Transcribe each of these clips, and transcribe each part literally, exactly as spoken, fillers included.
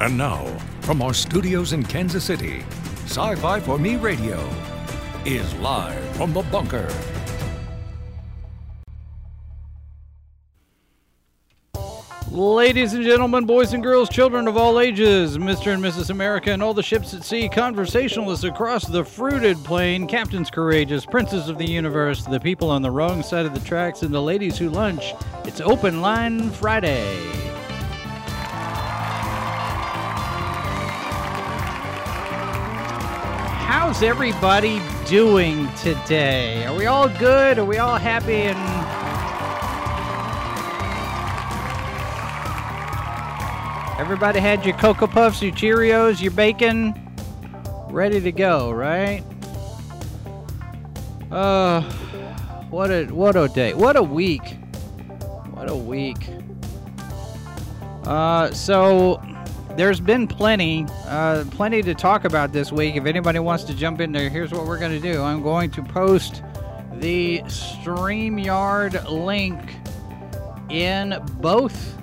And now, from our studios in Kansas City, Sci-Fi for Me Radio is live from the bunker. Ladies and gentlemen, boys and girls, children of all ages, Mister and Missus America and all the ships at sea, conversationalists across the fruited plain, captains courageous, princes of the universe, the people on the wrong side of the tracks, and the ladies who lunch, it's Open Line Friday. How's everybody doing today? Are we all good? Are we all happy and... Everybody had your Cocoa Puffs, your Cheerios, your bacon, ready to go, right? Uh, what a what a day, what a week, what a week. Uh, so there's been plenty, uh, plenty to talk about this week. If anybody wants to jump in there, here's what we're going to do. I'm going to post the StreamYard link in both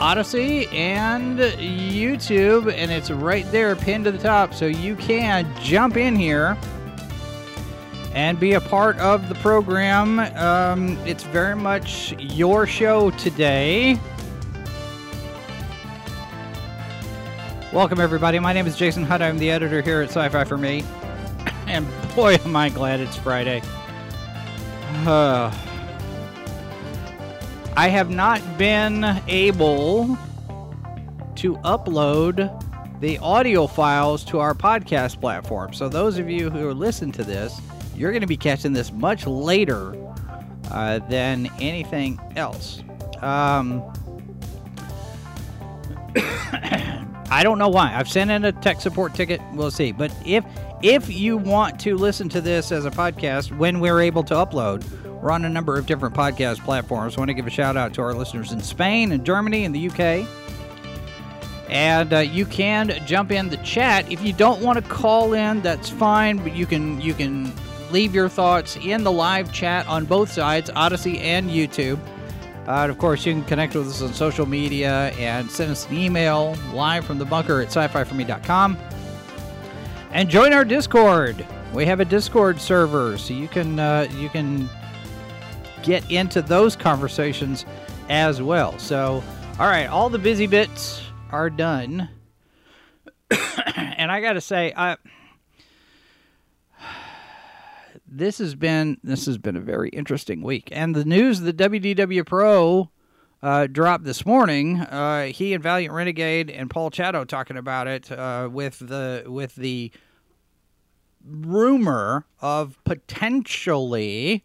Odyssey and YouTube, and it's right there pinned to the top, so you can jump in here and be a part of the program. Um, it's very much your show today. Welcome, everybody. My name is Jason Hutt. I'm the editor here at Sci-Fi for Me, and boy, am I glad it's Friday. Uh, I have not been able to upload the audio files to our podcast platform. So those of you who listen to this, you're going to be catching this much later uh, than anything else. Um, I don't know why. I've sent in a tech support ticket. We'll see. But if if you want to listen to this as a podcast when we're able to upload, we're on a number of different podcast platforms. I want to give a shout out to our listeners in Spain and Germany and the U K. And uh, you can jump in the chat. If you don't want to call in, that's fine. But you can you can leave your thoughts in the live chat on both sides, Odyssey and YouTube. Uh, and of course, you can connect with us on social media and send us an email live from the bunker at sci fi for me dot com. And join our Discord. We have a Discord server, so you can uh, you can. get into those conversations as well. So, all right, all the busy bits are done. And I got to say, I this has been this has been a very interesting week. And the news the W D W Pro uh, dropped this morning, uh, he and Valiant Renegade and Paul Chato talking about it uh, with the with the rumor of potentially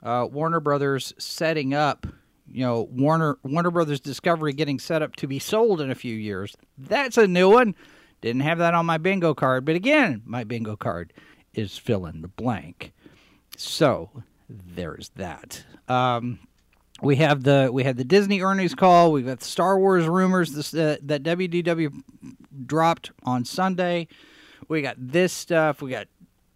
Uh, Warner Brothers setting up, you know, Warner Warner Brothers Discovery getting set up to be sold in a few years. That's a new one. Didn't have that on my bingo card, but again, my bingo card is fill in the blank. So there's that. Um, we have the we had the Disney earnings call. We've got the Star Wars rumors this, uh, that W D W dropped on Sunday. We got this stuff. We got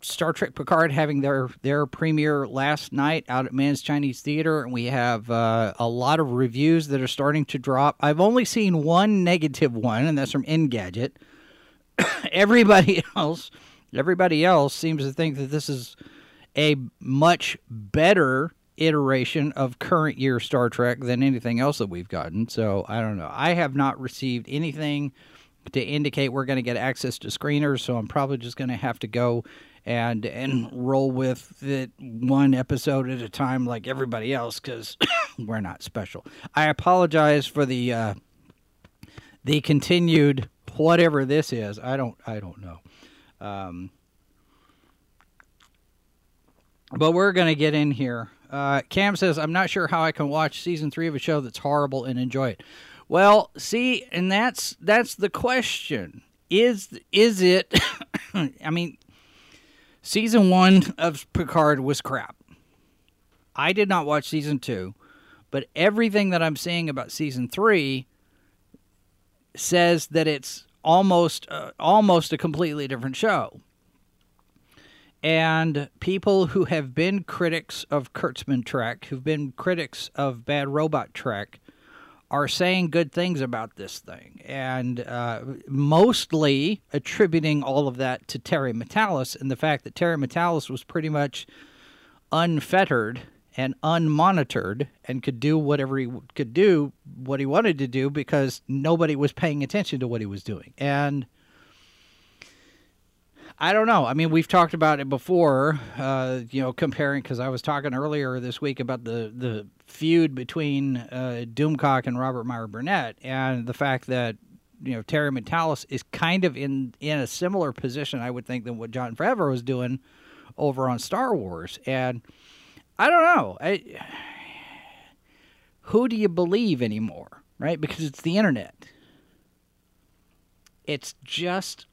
Star Trek Picard having their, their premiere last night out at Man's Chinese Theater, and we have uh, a lot of reviews that are starting to drop. I've only seen one negative one, and that's from Engadget. everybody else, everybody else seems to think that this is a much better iteration of current year Star Trek than anything else that we've gotten. So I don't know. I have not received anything to indicate we're going to get access to screeners, so I'm probably just going to have to go and and roll with it one episode at a time like everybody else, because we're not special. I apologize for the uh, the continued whatever this is. I don't I don't know. Um, but we're going to get in here. Uh, Cam says, I'm not sure how I can watch season three of a show that's horrible and enjoy it. Well, see, and that's that's the question. Is, is it... I mean... Season one of Picard was crap. I did not watch season two, but everything that I'm seeing about season three says that it's almost uh, almost a completely different show. And people who have been critics of Kurtzman Trek, who've been critics of Bad Robot Trek, are saying good things about this thing, and uh, mostly attributing all of that to Terry Matalas and the fact that Terry Matalas was pretty much unfettered and unmonitored and could do whatever he could do, what he wanted to do, because nobody was paying attention to what he was doing. And I don't know. I mean, we've talked about it before, uh, you know, comparing, because I was talking earlier this week about the, the feud between uh, Doomcock and Robert Meyer Burnett, and the fact that, you know, Terry Matalas is kind of in, in a similar position, I would think, than what Jon Favreau was doing over on Star Wars. And I don't know. I, who do you believe anymore, right? Because it's the internet. It's just...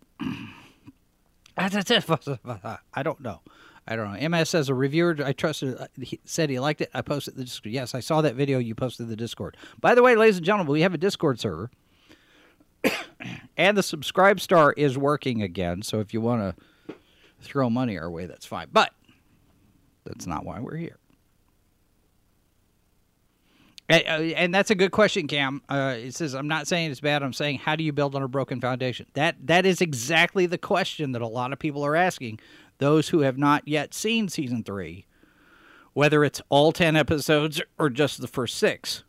I don't know. I don't know. M S says a reviewer I trusted he said he liked it. I posted the Discord. Yes, I saw that video you posted the Discord. By the way, ladies and gentlemen, we have a Discord server. And the Subscribestar is working again. So if you want to throw money our way, that's fine. But that's not why we're here. And that's a good question, Cam. Uh, it says, I'm not saying it's bad. I'm saying, how do you build on a broken foundation? That That is exactly the question that a lot of people are asking, those who have not yet seen Season three, whether it's all ten episodes or just the first six.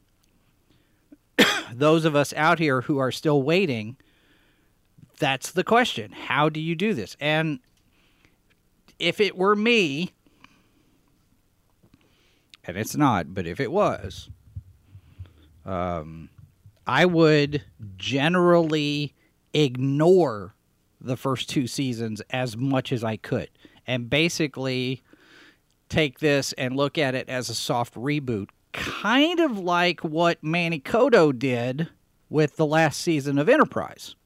Those of us out here who are still waiting, that's the question. How do you do this? And if it were me, and it's not, but if it was... Um, I would generally ignore the first two seasons as much as I could, and basically take this and look at it as a soft reboot, kind of like what Manny Coto did with the last season of Enterprise.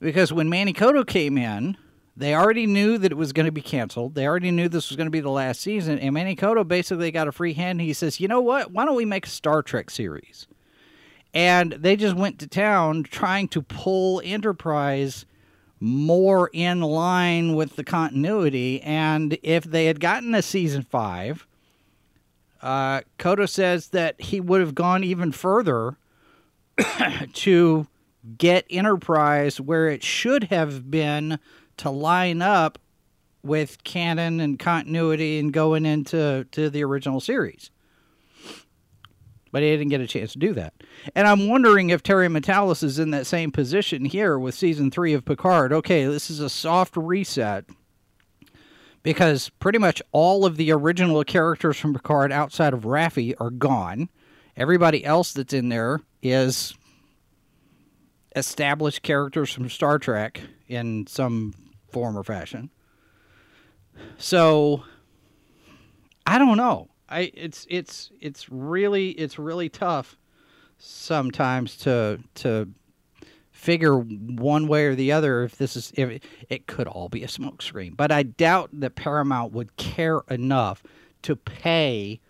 Because when Manny Coto came in, they already knew that it was going to be canceled. They already knew this was going to be the last season. And Manny Coto basically got a free hand. He says, you know what? Why don't we make a Star Trek series? And they just went to town trying to pull Enterprise more in line with the continuity. And if they had gotten a season five, uh, Coto says that he would have gone even further to get Enterprise where it should have been, to line up with canon and continuity and going into to the original series. But he didn't get a chance to do that. And I'm wondering if Terry Matalas is in that same position here with Season three of Picard. Okay, this is a soft reset, because pretty much all of the original characters from Picard outside of Raffi are gone. Everybody else that's in there is established characters from Star Trek in some form or fashion. So I don't know. I it's it's it's really it's really tough sometimes to to figure one way or the other if this is if it, it could all be a smokescreen. But I doubt that Paramount would care enough to pay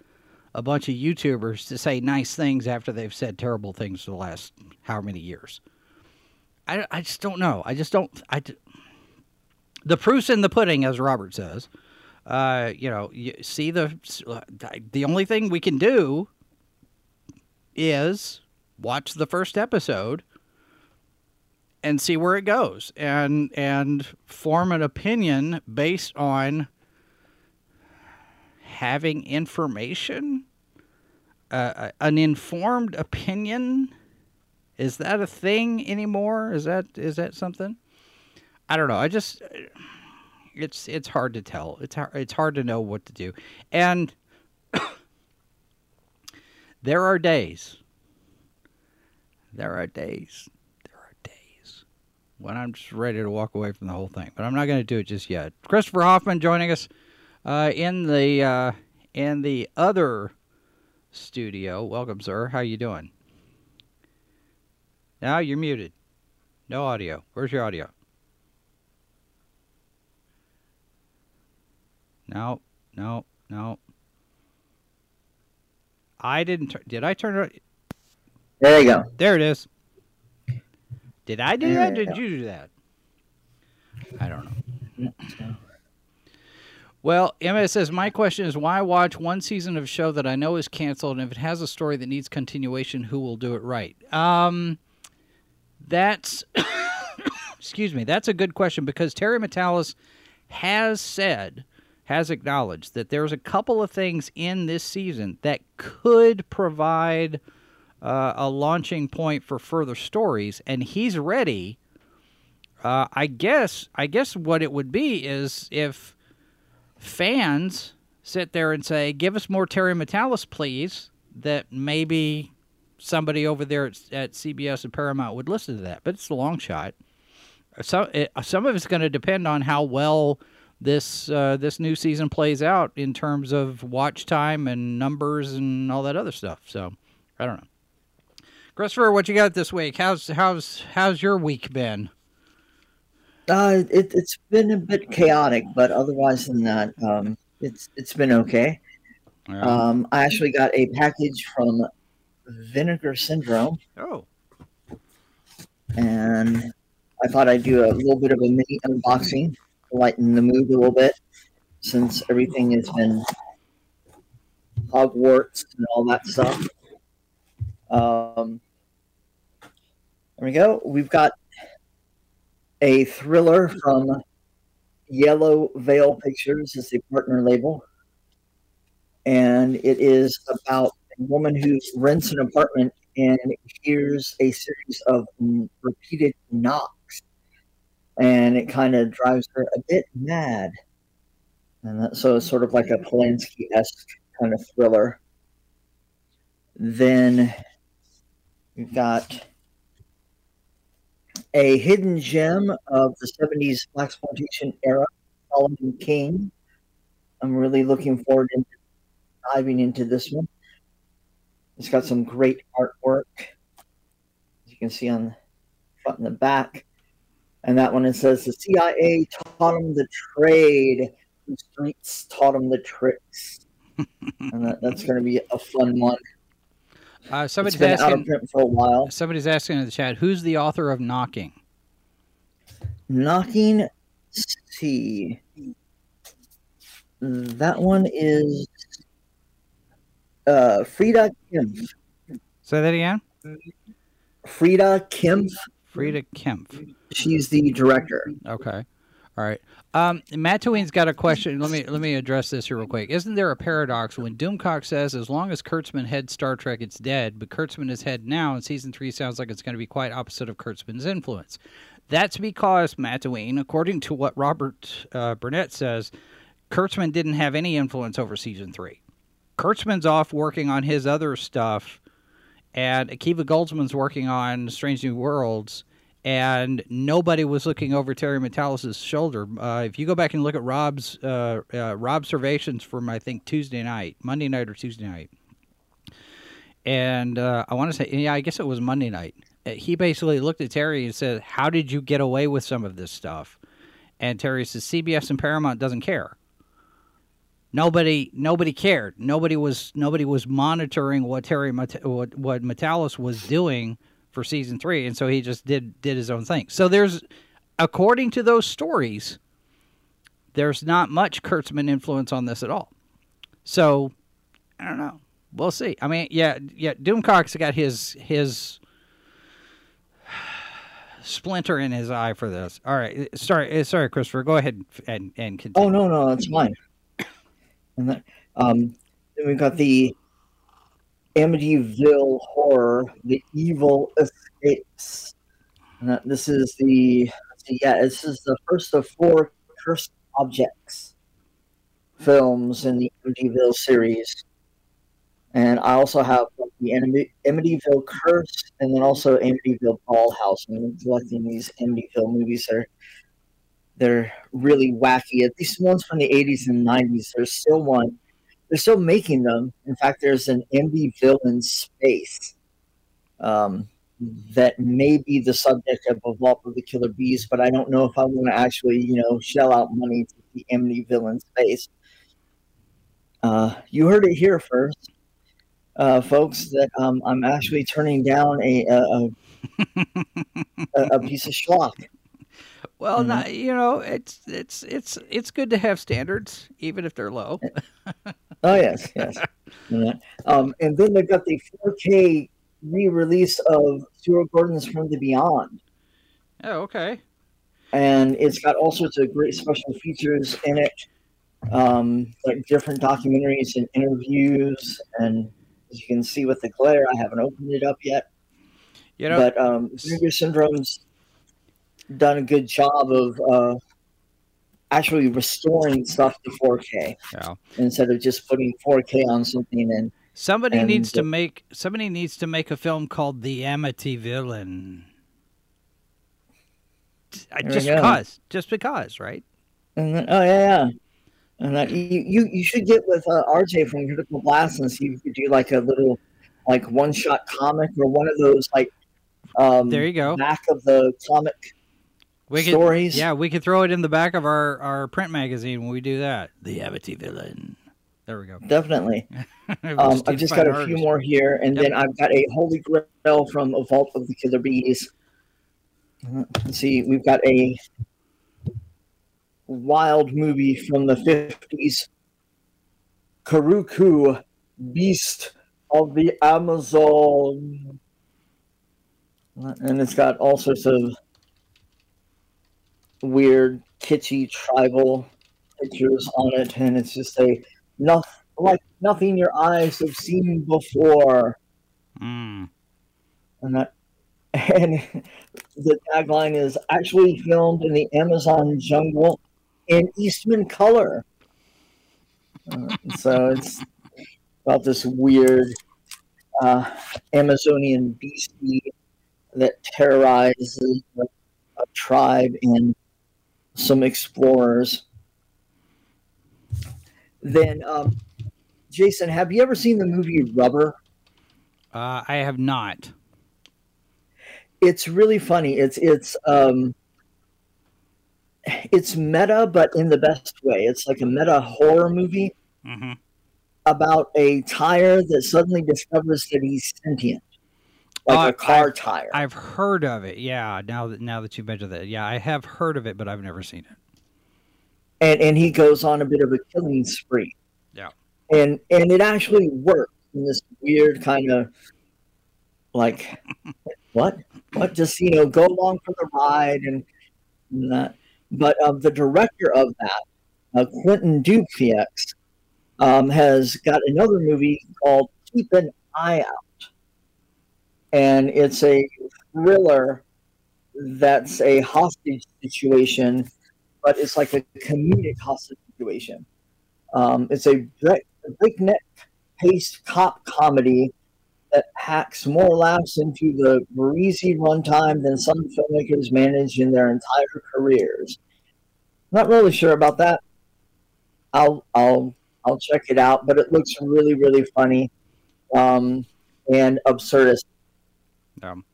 a bunch of YouTubers to say nice things after they've said terrible things for the last how many years. I, I just don't know. I just don't. I, the proof's in the pudding, as Robert says. Uh, you know, you see the the only thing we can do is watch the first episode and see where it goes, and and form an opinion based on having information, uh, an informed opinion. Is that a thing anymore? Is that is that something? I don't know. I just it's it's hard to tell. It's hard, it's hard to know what to do. And there are days. There are days. There are days when I'm just ready to walk away from the whole thing. But I'm not going to do it just yet. Christopher Hoffman joining us uh, in the uh, in the other studio. Welcome, sir. How you doing? Now you're muted. No audio. Where's your audio? No, no, no. I didn't. Tur- Did I turn it? There you go. There it is. Did I do there that? Did go. You do that? I don't know. Well, Emma says, my question is, why watch one season of a show that I know is canceled, and if it has a story that needs continuation, who will do it right? Um, that's, excuse me, that's a good question, because Terry Matalas has said, has acknowledged that there's a couple of things in this season that could provide uh, a launching point for further stories, and he's ready. Uh, I guess, I guess what it would be is if fans sit there and say, give us more Terry Matalas, please, that maybe somebody over there at, at C B S and Paramount would listen to that. But it's a long shot. So, it, some of it's going to depend on how well this uh, this new season plays out in terms of watch time and numbers and all that other stuff. So, I don't know. Christopher, what you got this week? How's how's how's your week been? Uh, it, it's been a bit chaotic, but otherwise than that, um, it's it's been okay. Yeah. Um, I actually got a package from Vinegar Syndrome. Oh. And I thought I'd do a little bit of a mini unboxing to lighten the mood a little bit, since everything has been Hogwarts and all that stuff. Um, there we go. We've got a thriller from Yellow Veil Pictures is the partner label. And it is about a woman who rents an apartment and hears a series of repeated knocks. And it kind of drives her a bit mad. And that, so it's sort of like a Polanski-esque kind of thriller. Then we've got a hidden gem of the seventies blaxploitation era, Solomon King. I'm really looking forward to diving into this one. It's got some great artwork, as you can see on the front and the back. And that one, it says, the C I A taught him the trade, the streets taught him the tricks. And that, that's going to be a fun one. Uh, somebody's asking for a while. Somebody's asking in the chat, who's the author of Knocking? Knocking, see, that one is uh, Frieda Kemp. Say that again. Frieda Kemp. Frieda Kemp. She's the director. Okay, all right. Um, Matween's got a question. Let me let me address this here real quick. Isn't there a paradox when Doomcock says, as long as Kurtzman heads Star Trek, it's dead, but Kurtzman is head now, and season three sounds like it's going to be quite opposite of Kurtzman's influence? That's because, Matween, according to what Robert uh, Burnett says, Kurtzman didn't have any influence over season three. Kurtzman's off working on his other stuff, and Akiva Goldsman's working on Strange New Worlds, and nobody was looking over Terry Matalas's shoulder. Uh, if you go back and look at Rob's uh, uh, Rob's observations from, I think, Tuesday night, Monday night or Tuesday night, and uh, I want to say, yeah, I guess it was Monday night. He basically looked at Terry and said, "How did you get away with some of this stuff?" And Terry says, "C B S and Paramount doesn't care. Nobody, nobody cared. Nobody was, nobody was monitoring what Terry, Mat- what, what Matalas was doing." For season three, and so he just did did his own thing. So there's, according to those stories, there's not much Kurtzman influence on this at all. So I don't know. We'll see. I mean, yeah, yeah. Doomcock's got his his splinter in his eye for this. All right, sorry, sorry, Christopher. Go ahead and and continue. Oh no, no, that's mine. And that, um, then we've got the Amityville Horror, The Evil Escapes. And that, this is the, yeah, this is the first of four Cursed Objects films in the Amityville series. And I also have the Amityville Curse and then also Amityville Dollhouse. I'm collecting these Amityville movies. They're, they're really wacky. At least ones from the eighties and nineties. There's still one. They're still making them. In fact, there's an Amityville in space um, that may be the subject of a Vault of the Killer Bees, but I don't know if I want to actually, you know, shell out money to the Amityville in space. Uh, you heard it here first, uh, folks, that um, I'm actually turning down a a, a, a piece of schlock. Well, mm-hmm. not, you know, it's it's it's it's good to have standards, even if they're low. Oh yes, yes. Yeah. Um, and then they've got the four K re-release of Stuart Gordon's From the Beyond. Oh, okay. And it's got all sorts of great special features in it, um, like different documentaries and interviews. And as you can see with the glare, I haven't opened it up yet. You know, but um, Vinegar Syndrome's done a good job of uh, actually restoring stuff to four K yeah. instead of just putting four K on something. And somebody and needs the, to make somebody needs to make a film called The Amity Villain. I, just because, just because, right? And then, oh yeah, yeah. And that, you, you you should get with uh, R J from Critical Blast and see if you could do like a little like one shot comic or one of those like um, there you go back of the comic we stories. Could, yeah, we could throw it in the back of our, our print magazine when we do that. The Amity Villain. There we go. Definitely. um, I've just got a few more here, and yep. then I've got a Holy Grail from A Vault of the Killer Bees. Let's see, we've got a wild movie from the fifties, Kuruku, Beast of the Amazon. And it's got all sorts of weird, kitschy, tribal pictures on it. And it's just a noth- like nothing your eyes have seen before. Mm. And that. And the tagline is actually filmed in the Amazon jungle in Eastman color. Uh, so it's about this weird uh, Amazonian beastie that terrorizes a, a tribe and some explorers. Then, um, Jason, have you ever seen the movie Rubber? Uh, I have not. It's really funny. It's it's um, it's meta, but in the best way. It's like a meta horror movie mm-hmm. about a tire that suddenly discovers that he's sentient, like uh, a car I've, tire. I've heard of it. Yeah. Now that now that you mentioned that, yeah, I have heard of it, but I've never seen it. And and he goes on a bit of a killing spree. Yeah. And and it actually works in this weird kind of like. What? What? Just, you know, go along for the ride and, and that. But um, the director of that, uh, Quentin Dupieux, um, has got another movie called Keep an Eye Out. And it's a thriller that's a hostage situation, but it's like a comedic hostage situation. Um, it's a breakneck paced cop comedy that packs more laughs into the breezy runtime than some filmmakers manage in their entire careers. Not really sure about that. I'll I'll I'll check it out, but it looks really really funny um, and absurdist. Um,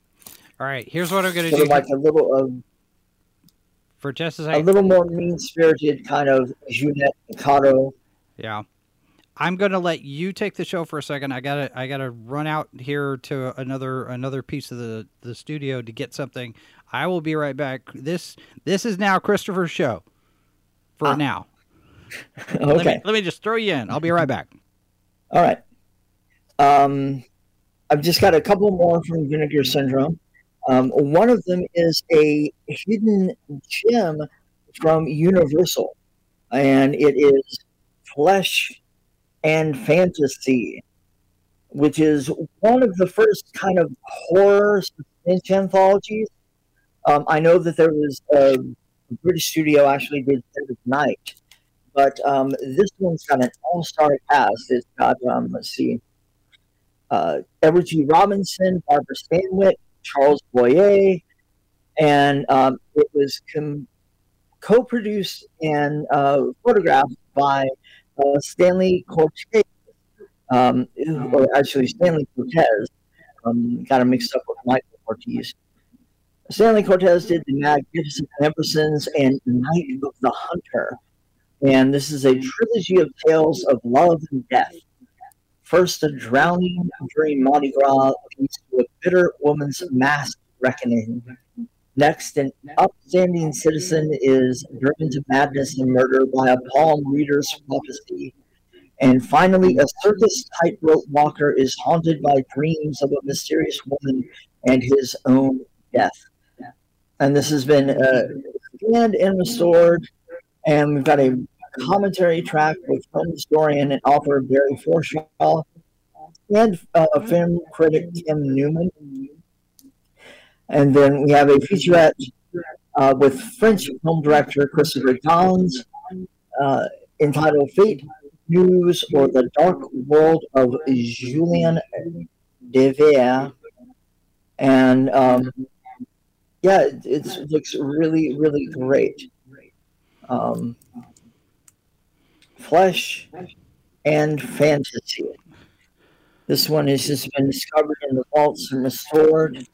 all right, here's what I'm going to do. Like a little of for just a second, a little more mean spirited kind of Junet Mikado. Yeah. I'm going to let you take the show for a second. I got to I got to run out here to another another piece of the, the studio to get something. I will be right back. This this is now Christopher's show for ah. now. Okay. Let me, let me just throw you in. I'll be right back. All right. Um, I've just got a couple more from Vinegar Syndrome. Um, one of them is a hidden gem from Universal, and it is Flesh and Fantasy, which is one of the first kind of horror suspense anthologies. Um, I know that there was a British studio actually did Seventh Night, but um, this one's got an all-star cast. It's got, um, let's see, uh, Edward G. Robinson, Barbara Stanwyck, Charles Boyer, and um, it was com- co-produced and uh, photographed by Uh, Stanley Cortez, um, or actually Stanley Cortez, um, got him mixed up with Michael Ortiz. Stanley Cortez did The Magnificent Ambersons and Night of the Hunter, and this is a trilogy of tales of love and death. First, a drowning during Mardi Gras leads to a bitter woman's mass reckoning. Next, an upstanding citizen is driven to madness and murder by a palm reader's prophecy. And finally, a circus tightrope walker is haunted by dreams of a mysterious woman and his own death. And this has been uh, scanned and restored, and we've got a commentary track with film historian and author Barry Forshaw and uh, film critic Tim Newman. And then we have a featurette uh, with French film director Christopher Collins uh, entitled Fate, News, or the Dark World of Julien Devers. And um, yeah, it, it's, it looks really, really great. Um, Flesh and Fantasy. This one has just been discovered in the vaults and restored.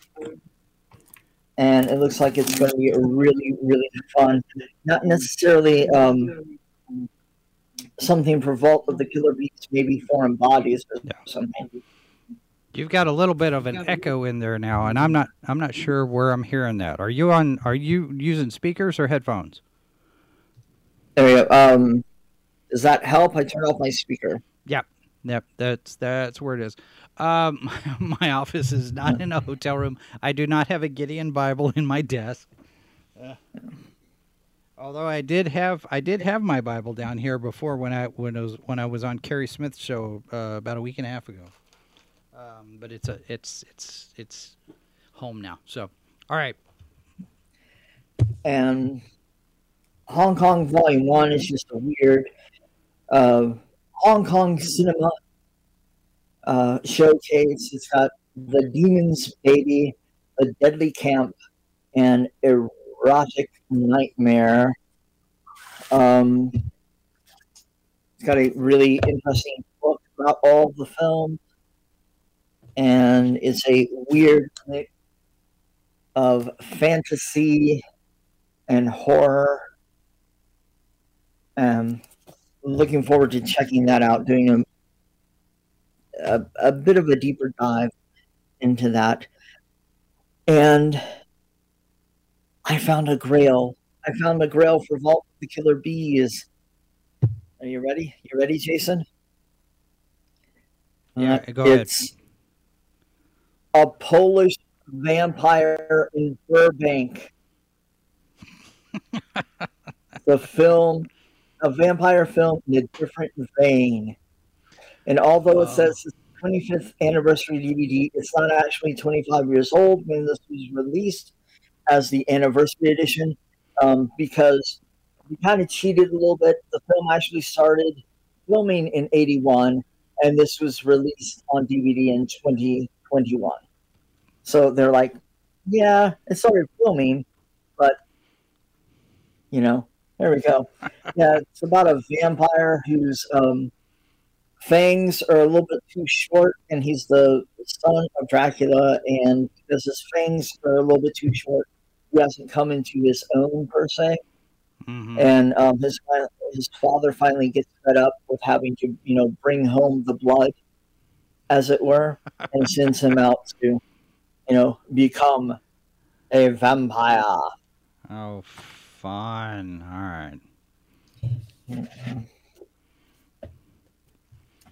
And it looks like it's going to be a really, really fun. Not necessarily um, something for Vault of the Killer Bees, maybe Foreign Bodies or no. something. You've got a little bit of an echo in there now, and I'm not, I'm not sure where I'm hearing that. Are you on? Are you using speakers or headphones? There you go. Um, does that help? I turn off my speaker. Yep. Yep, that's that's where it is. Um, my, my office is not in a hotel room. I do not have a Gideon Bible in my desk. Uh, although I did have I did have my Bible down here before when I when I was when I was on Carrie Smith's show uh, about a week and a half ago. Um, but it's a it's it's it's home now. So all right. And Hong Kong Volume One is just a weird. Uh, Hong Kong cinema uh, showcase. It's got The Demon's Baby, A Deadly Camp, and Erotic Nightmare. Um, it's got a really interesting book about all the films, and it's a weird mix of fantasy and horror. Um. Looking forward to checking that out, doing a, a a bit of a deeper dive into that. And I found a grail. I found a grail for Vault of the Killer Bees. Are you ready? You ready, Jason? Yeah, uh, go it's ahead. A Polish vampire in Burbank. The film. A vampire film in a different vein. And although it says it's the twenty-fifth anniversary D V D, it's not actually twenty-five years old when this was released as the anniversary edition, um, because we kind of cheated a little bit. The film actually started filming in eighty-one, and this was released on D V D in twenty twenty-one. So they're like, yeah, it started filming, but, you know, there we go. Yeah, it's about a vampire whose um, fangs are a little bit too short, and he's the son of Dracula, and because his fangs are a little bit too short, he hasn't come into his own, per se. Mm-hmm. And um, his his father finally gets fed up with having to, you know, bring home the blood, as it were, and sends him out to, you know, become a vampire. Oh, fun. All right.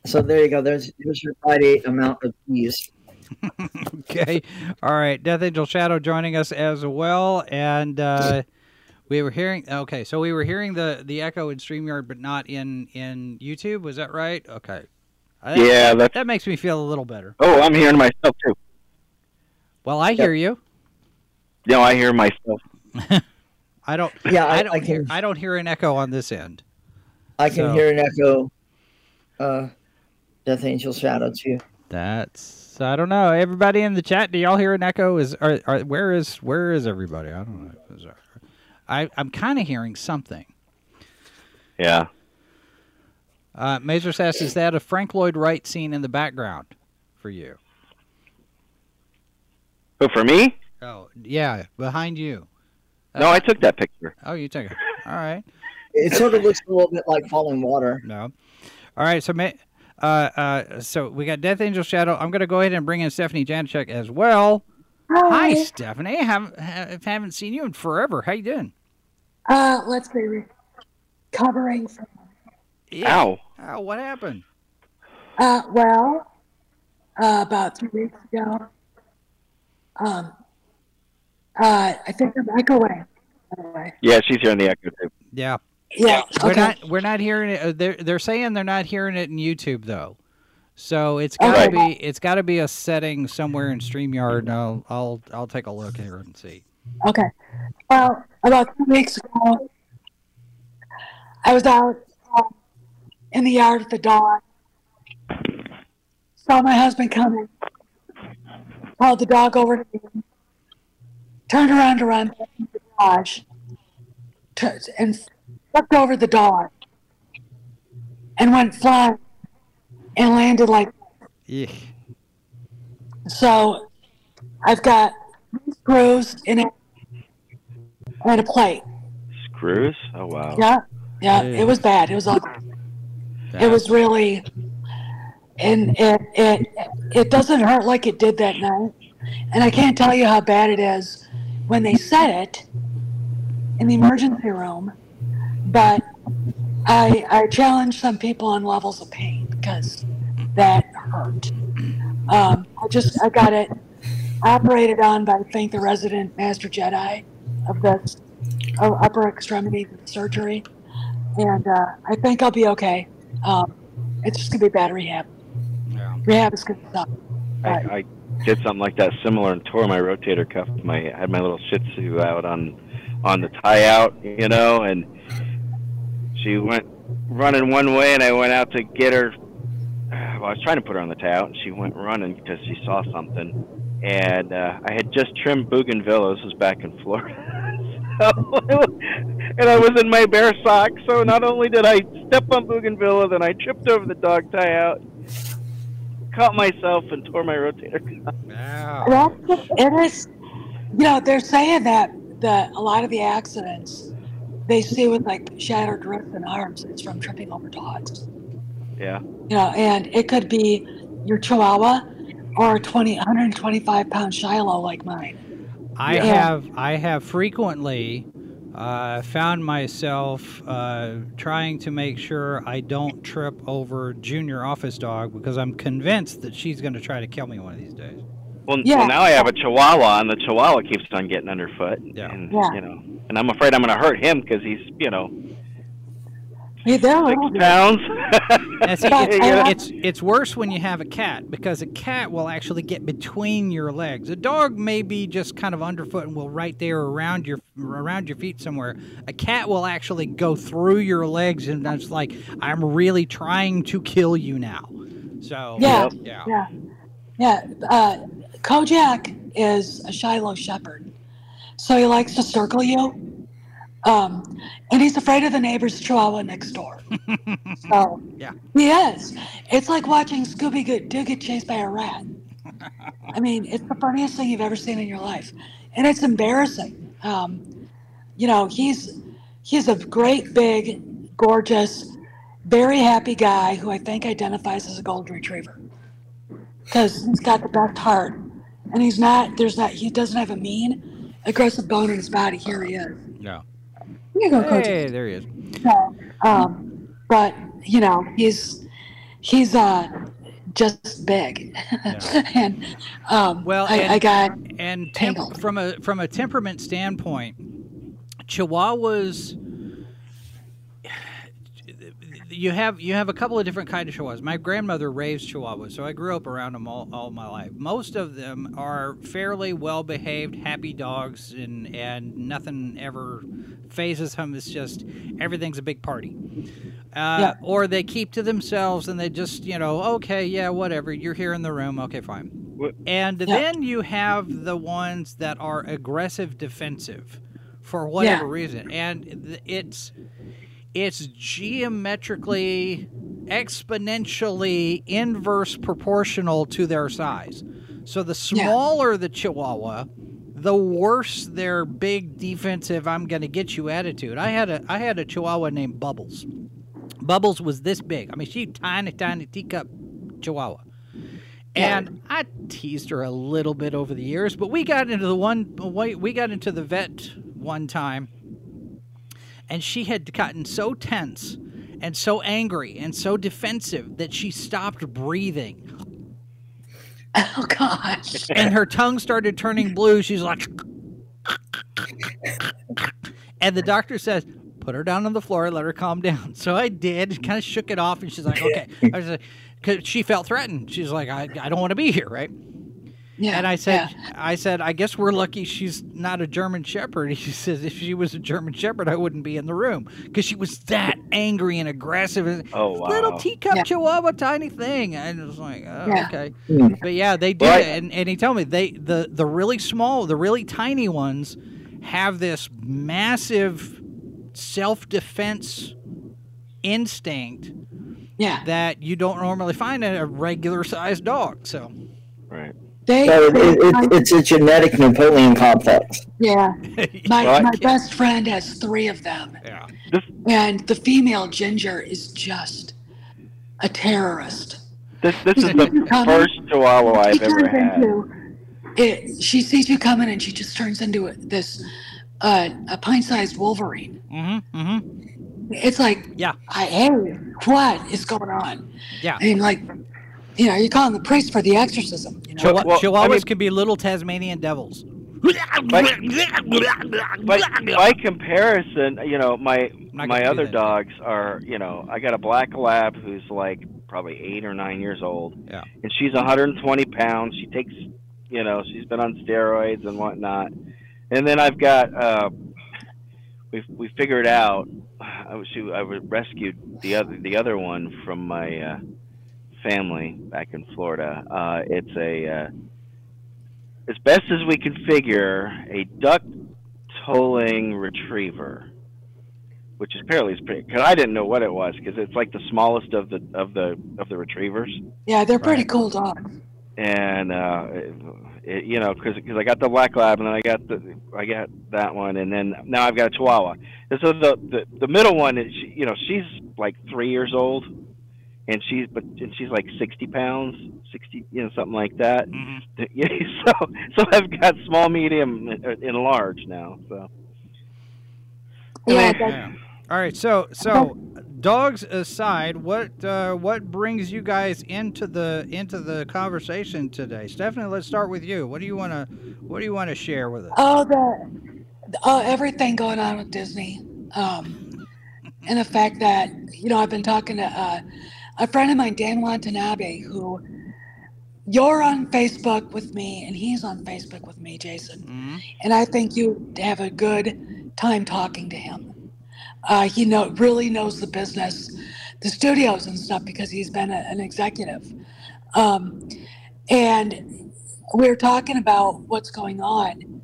So there you go. There's, there's your Friday amount of bees. Okay. All right. Death Angel Shadow joining us as well. And uh, we were hearing, okay, so we were hearing the, the echo in StreamYard, but not in, in YouTube. Was that right? Okay. That, yeah. That's... That makes me feel a little better. Oh, I'm hearing myself too. Well, I hear yeah. you. No, I hear myself. I don't. Yeah, I, I don't I can, hear. I don't hear an echo on this end. I can so. hear an echo. Uh, Death Angel Shadow too. That's. I don't know. Everybody in the chat, do y'all hear an echo? Is are, are where is where is everybody? I don't know. I I'm kind of hearing something. Yeah. Uh, Major Sass, is that a Frank Lloyd Wright scene in the background for you? Oh, for me? Oh yeah, behind you. No, I took that picture. Oh, you took it. All right. It sort of looks a little bit like falling water. No. All right. So, uh, uh, so we got Death Angel Shadow. I'm going to go ahead and bring in Stephanie Janacek as well. Hi, Hi Stephanie. I haven't, haven't seen you in forever. How you doing? Uh, let's be recovering from... Yeah. Ow. Oh, what happened? Uh, well, uh, about two weeks ago, um, uh, I think the microwave. Anyway. Yeah, she's hearing the echo too. Yeah. Yeah. We're okay. not. We're not hearing it. They're they're saying they're not hearing it in YouTube though, so it's gotta okay. be it's gotta be a setting somewhere in StreamYard. And I'll I'll I'll take a look here and see. Okay. Well, about two weeks ago, I was out um, in the yard at the dawn. Saw my husband coming. Called the dog over to me. Turned around to run to the garage. And flipped over the dog and went flying and landed like that. So I've got screws in it and a plate. Screws? Oh, wow. Yeah, yeah, yeah. It was bad. It was ugly. It was really, and it, it, it doesn't hurt like it did that night. And I can't tell you how bad it is when they said it in the emergency room. But I, I challenge some people on levels of pain because that hurt. Um, I just I got it operated on by, I think, the resident master Jedi of the uh, upper extremity surgery, and uh, I think I'll be okay. Um, it's just gonna be bad rehab. Yeah. Rehab is gonna suck. I, I did something like that similar and tore my rotator cuff. My I had my little Shih Tzu out on on the tie out, you know, and she went running one way, and I went out to get her. Well, I was trying to put her on the tie out, and she went running because she saw something. And uh, I had just trimmed bougainvillea. This was back in Florida. So, and I was in my bare socks, so not only did I step on bougainvillea, then I tripped over the dog tie out, caught myself, and tore my rotator cuff. Wow. It is, you know, they're saying that the, a lot of the accidents they see with like shattered wrists and arms, it's from tripping over dogs. Yeah. You know, and it could be your Chihuahua or one hundred twenty-five pound Shiloh like mine. I yeah. have I have frequently uh, found myself uh, trying to make sure I don't trip over Junior Office Dog because I'm convinced that she's going to try to kill me one of these days. Well, yeah. Well, now I have a Chihuahua, and the Chihuahua keeps on getting underfoot. Yeah. And, yeah. You know, and I'm afraid I'm going to hurt him because he's, you know, hey, six pounds. That's it. It's, it's, it's worse when you have a cat because a cat will actually get between your legs. A dog may be just kind of underfoot and will right there around your around your feet somewhere. A cat will actually go through your legs, and it's like, I'm really trying to kill you now. So yeah, yeah, yeah. yeah. Uh, Kojak is a Shiloh shepherd, so he likes to circle you, um, and he's afraid of the neighbor's Chihuahua next door. So yeah, he is. It's like watching Scooby-Doo get chased by a rat. I mean, it's the funniest thing you've ever seen in your life, and it's embarrassing. Um, you know, he's he's a great, big, gorgeous, very happy guy who I think identifies as a golden retriever. Because he's got the best heart, and he's not. There's not. He doesn't have a mean, aggressive bone in his body. Here he is. Yeah. No. Hey, there he is. So, um, but you know, he's he's uh just big, yeah. and um, well, I, and, I got and temp from a from a temperament standpoint, Chihuahuas. You have you have a couple of different kinds of Chihuahuas. My grandmother raised Chihuahuas, so I grew up around them all, all my life. Most of them are fairly well-behaved, happy dogs, and, and nothing ever phases them. It's just everything's a big party. Uh, yeah. Or they keep to themselves, and they just, you know, okay, yeah, whatever. You're here in the room. Okay, fine. What? And yeah. then you have the ones that are aggressive defensive for whatever yeah. reason. And it's... It's geometrically, exponentially inverse proportional to their size. So the smaller yeah. the Chihuahua, the worse their big defensive "I'm going to get you" attitude. I had a I had a Chihuahua named Bubbles. Bubbles was this big. I mean, she tiny, tiny teacup Chihuahua, And I teased her a little bit over the years, but we got into the one we got into the vet one time, and she had gotten so tense and so angry and so defensive that she stopped breathing. Oh gosh! And her tongue started turning blue. She's like, and the doctor says, "Put her down on the floor, let her calm down." So I did, kind of shook it off, and she's like, "Okay." I was like, because she felt threatened. She's like, I, I don't want to be here, right? Yeah. And I said, yeah. I said, I guess we're lucky she's not a German Shepherd. She says, if she was a German Shepherd, I wouldn't be in the room. Because she was that angry and aggressive. Oh, wow. Little teacup yeah. chihuahua, tiny thing. And I was like, oh, yeah. okay. Mm. But yeah, they did right. it. And, and he told me, they the, the really small, the really tiny ones have this massive self-defense instinct. Yeah, that you don't normally find in a regular-sized dog. So, right, they, so it, it, it's a genetic Napoleon complex. Yeah, my right? my best friend has three of them. Yeah, and the female Ginger is just a terrorist. This this is the first chihuahua I've ever had. It, she sees you coming, and she just turns into a, this uh, a pint-sized Wolverine. Mm-hmm. Mm-hmm. It's like, yeah, I hate it. What is going on? Yeah. I mean, like, you know, you're calling the priest for the exorcism. You know? Chihu- well, Chihuahuas I mean, can be little Tasmanian devils. By, by, by comparison, you know, my my other dogs are, you know, I got a black lab who's like probably eight or nine years old. Yeah. And she's one hundred twenty pounds. She takes, you know, she's been on steroids and whatnot. And then I've got, uh, we we figured out. I was she, I was rescued the other the other one from my uh, family back in Florida. Uh, it's a uh, as best as we can figure a duck tolling retriever, which is apparently is pretty. Because I didn't know what it was because it's like the smallest of the of the of the retrievers. Yeah, they're pretty right. cool dogs. And uh, it, it, you know, because because I got the black lab and then I got the I got that one and then now I've got a Chihuahua. And so the the, the middle one is she, you know she's like three years old, and she's but and she's like sixty pounds, sixty you know something like that. Mm-hmm. so so I've got small, medium, and large now. So yeah. yeah. All right. So so. Dogs aside, what uh, what brings you guys into the into the conversation today? Stephanie, let's start with you. What do you want to What do you want to share with us? Oh, the oh, everything going on with Disney, um, and the fact that you know I've been talking to uh, a friend of mine, Dan Watanabe, who you're on Facebook with me, and he's on Facebook with me, Jason, mm-hmm. and I think you have a good time talking to him. Uh, he know, really knows the business, the studios and stuff, because he's been a, an executive. Um, and we were talking about what's going on,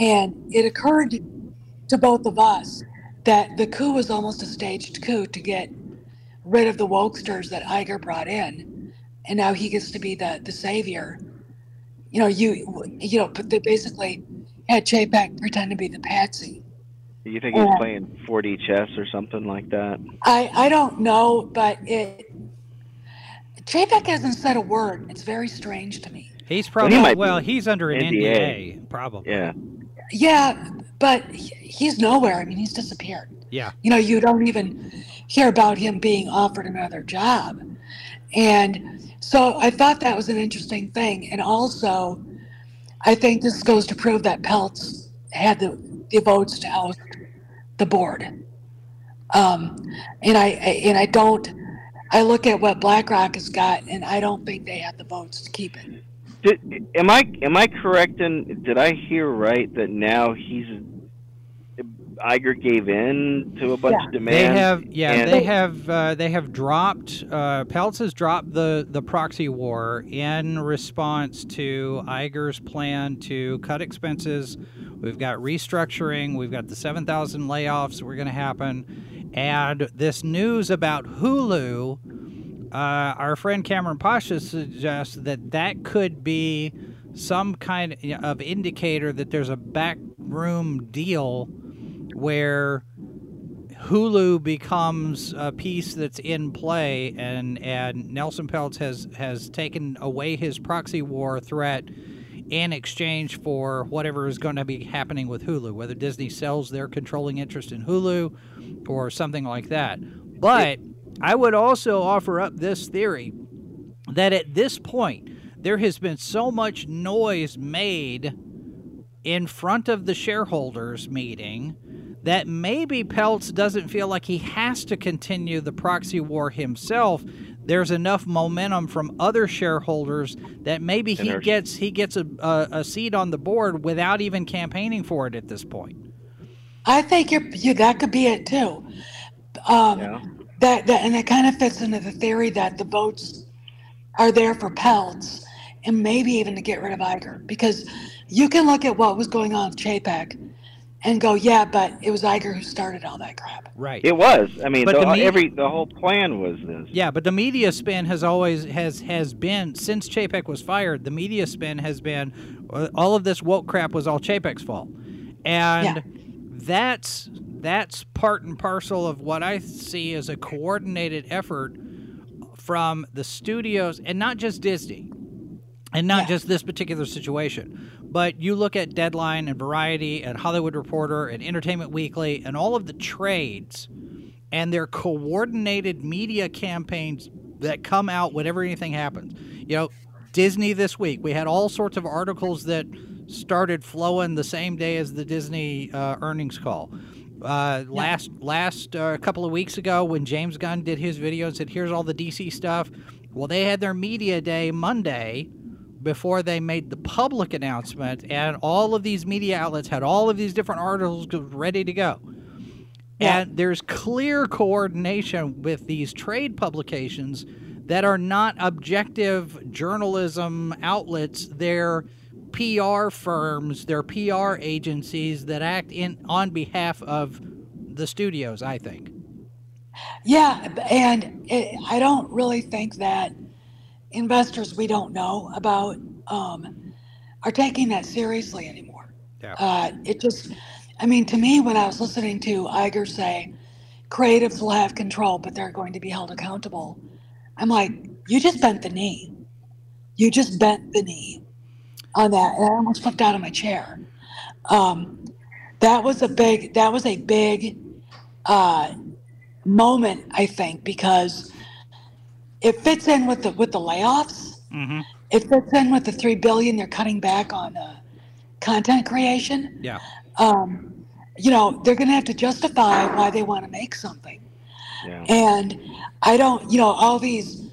and it occurred to both of us that the coup was almost a staged coup to get rid of the wokesters that Iger brought in, and now he gets to be the, the savior. You know, you you know, they basically had Chapek pretend to be the patsy. You think he's yeah. playing four D chess or something like that? I, I don't know, but it. Chapek hasn't said a word. It's very strange to me. He's probably well. He well he's under an N D A, N D A, probably. Yeah. Yeah, but he's nowhere. I mean, he's disappeared. Yeah. You know, you don't even hear about him being offered another job, and so I thought that was an interesting thing. And also, I think this goes to prove that Peltz had the. The votes to oust the board, um, and I and I don't. I look at what BlackRock has got, and I don't think they have the votes to keep it. Did, am I am I correct? And did I hear right that now he's Iger gave in to a bunch yeah. of demands? They have, yeah, they have uh, they have dropped. Uh, Peltz has dropped the the proxy war in response to Iger's plan to cut expenses. We've got restructuring. We've got the seven thousand layoffs that were going to happen. And this news about Hulu, uh, our friend Cameron Pasha suggests that that could be some kind of indicator that there's a backroom deal where Hulu becomes a piece that's in play, and and Nelson Peltz has has taken away his proxy war threat in exchange for whatever is going to be happening with Hulu, whether Disney sells their controlling interest in Hulu or something like that. But I would also offer up this theory that at this point, there has been so much noise made in front of the shareholders meeting that maybe Peltz doesn't feel like he has to continue the proxy war himself. There's enough momentum from other shareholders that maybe he gets he gets a, a, a seat on the board without even campaigning for it at this point. I think you're, you that could be it too. Um, yeah. that, that and it kind of fits into the theory that the votes are there for Peltz and maybe even to get rid of Iger, because you can look at what was going on with Chapek and go, yeah, but it was Iger who started all that crap. Right. It was. I mean, the, the media, every the whole plan was this. Yeah, but the media spin has always has has been, since Chapek was fired, the media spin has been uh, all of this woke crap was all Chapek's fault, and yeah. that's that's part and parcel of what I see as a coordinated effort from the studios, and not just Disney, and not yeah. just this particular situation. But you look at Deadline and Variety and Hollywood Reporter and Entertainment Weekly and all of the trades and their coordinated media campaigns that come out whenever anything happens. You know, Disney this week, we had all sorts of articles that started flowing the same day as the Disney uh, earnings call. Uh, last last uh, couple of weeks ago when James Gunn did his video and said, here's all the D C stuff. Well, they had their media day Monday before they made the public announcement, and all of these media outlets had all of these different articles ready to go. Yeah. And there's clear coordination with these trade publications that are not objective journalism outlets. They're P R firms, they're P R agencies that act in on behalf of the studios, I think. Yeah, and it, I don't really think that investors we don't know about um, are taking that seriously anymore. Yeah. Uh, it just, I mean, to me, when I was listening to Iger say, creatives will have control, but they're going to be held accountable, I'm like, you just bent the knee. You just bent the knee on that. And I almost flipped out of my chair. Um, that was a big, that was a big uh, moment, I think, because it fits in with the with the layoffs. Mm-hmm. It fits in with the three billion they're cutting back on uh, content creation. Yeah. Um, you know, they're going to have to justify why they want to make something. Yeah. And I don't, you know, all these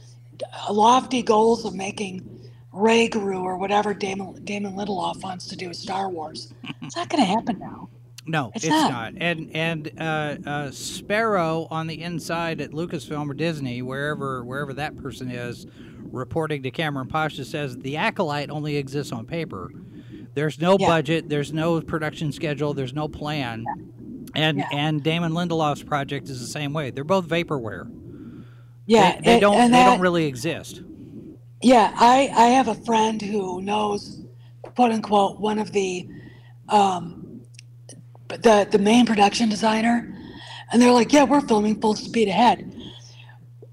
lofty goals of making Ray Guru or whatever Damon Damon Lindelof wants to do with Star Wars, it's not going to happen now. No, it's, it's not. not. And and uh, uh, Sparrow on the inside at Lucasfilm or Disney, wherever wherever that person is, reporting to Cameron Pasha, says the Acolyte only exists on paper. There's no yeah. budget. There's no production schedule. There's no plan. Yeah. And yeah. and Damon Lindelof's project is the same way. They're both vaporware. Yeah, they, they and, don't and that, they don't really exist. Yeah, I I have a friend who knows, quote unquote, one of the. Um, The, the main production designer, and they're like, yeah, we're filming full speed ahead.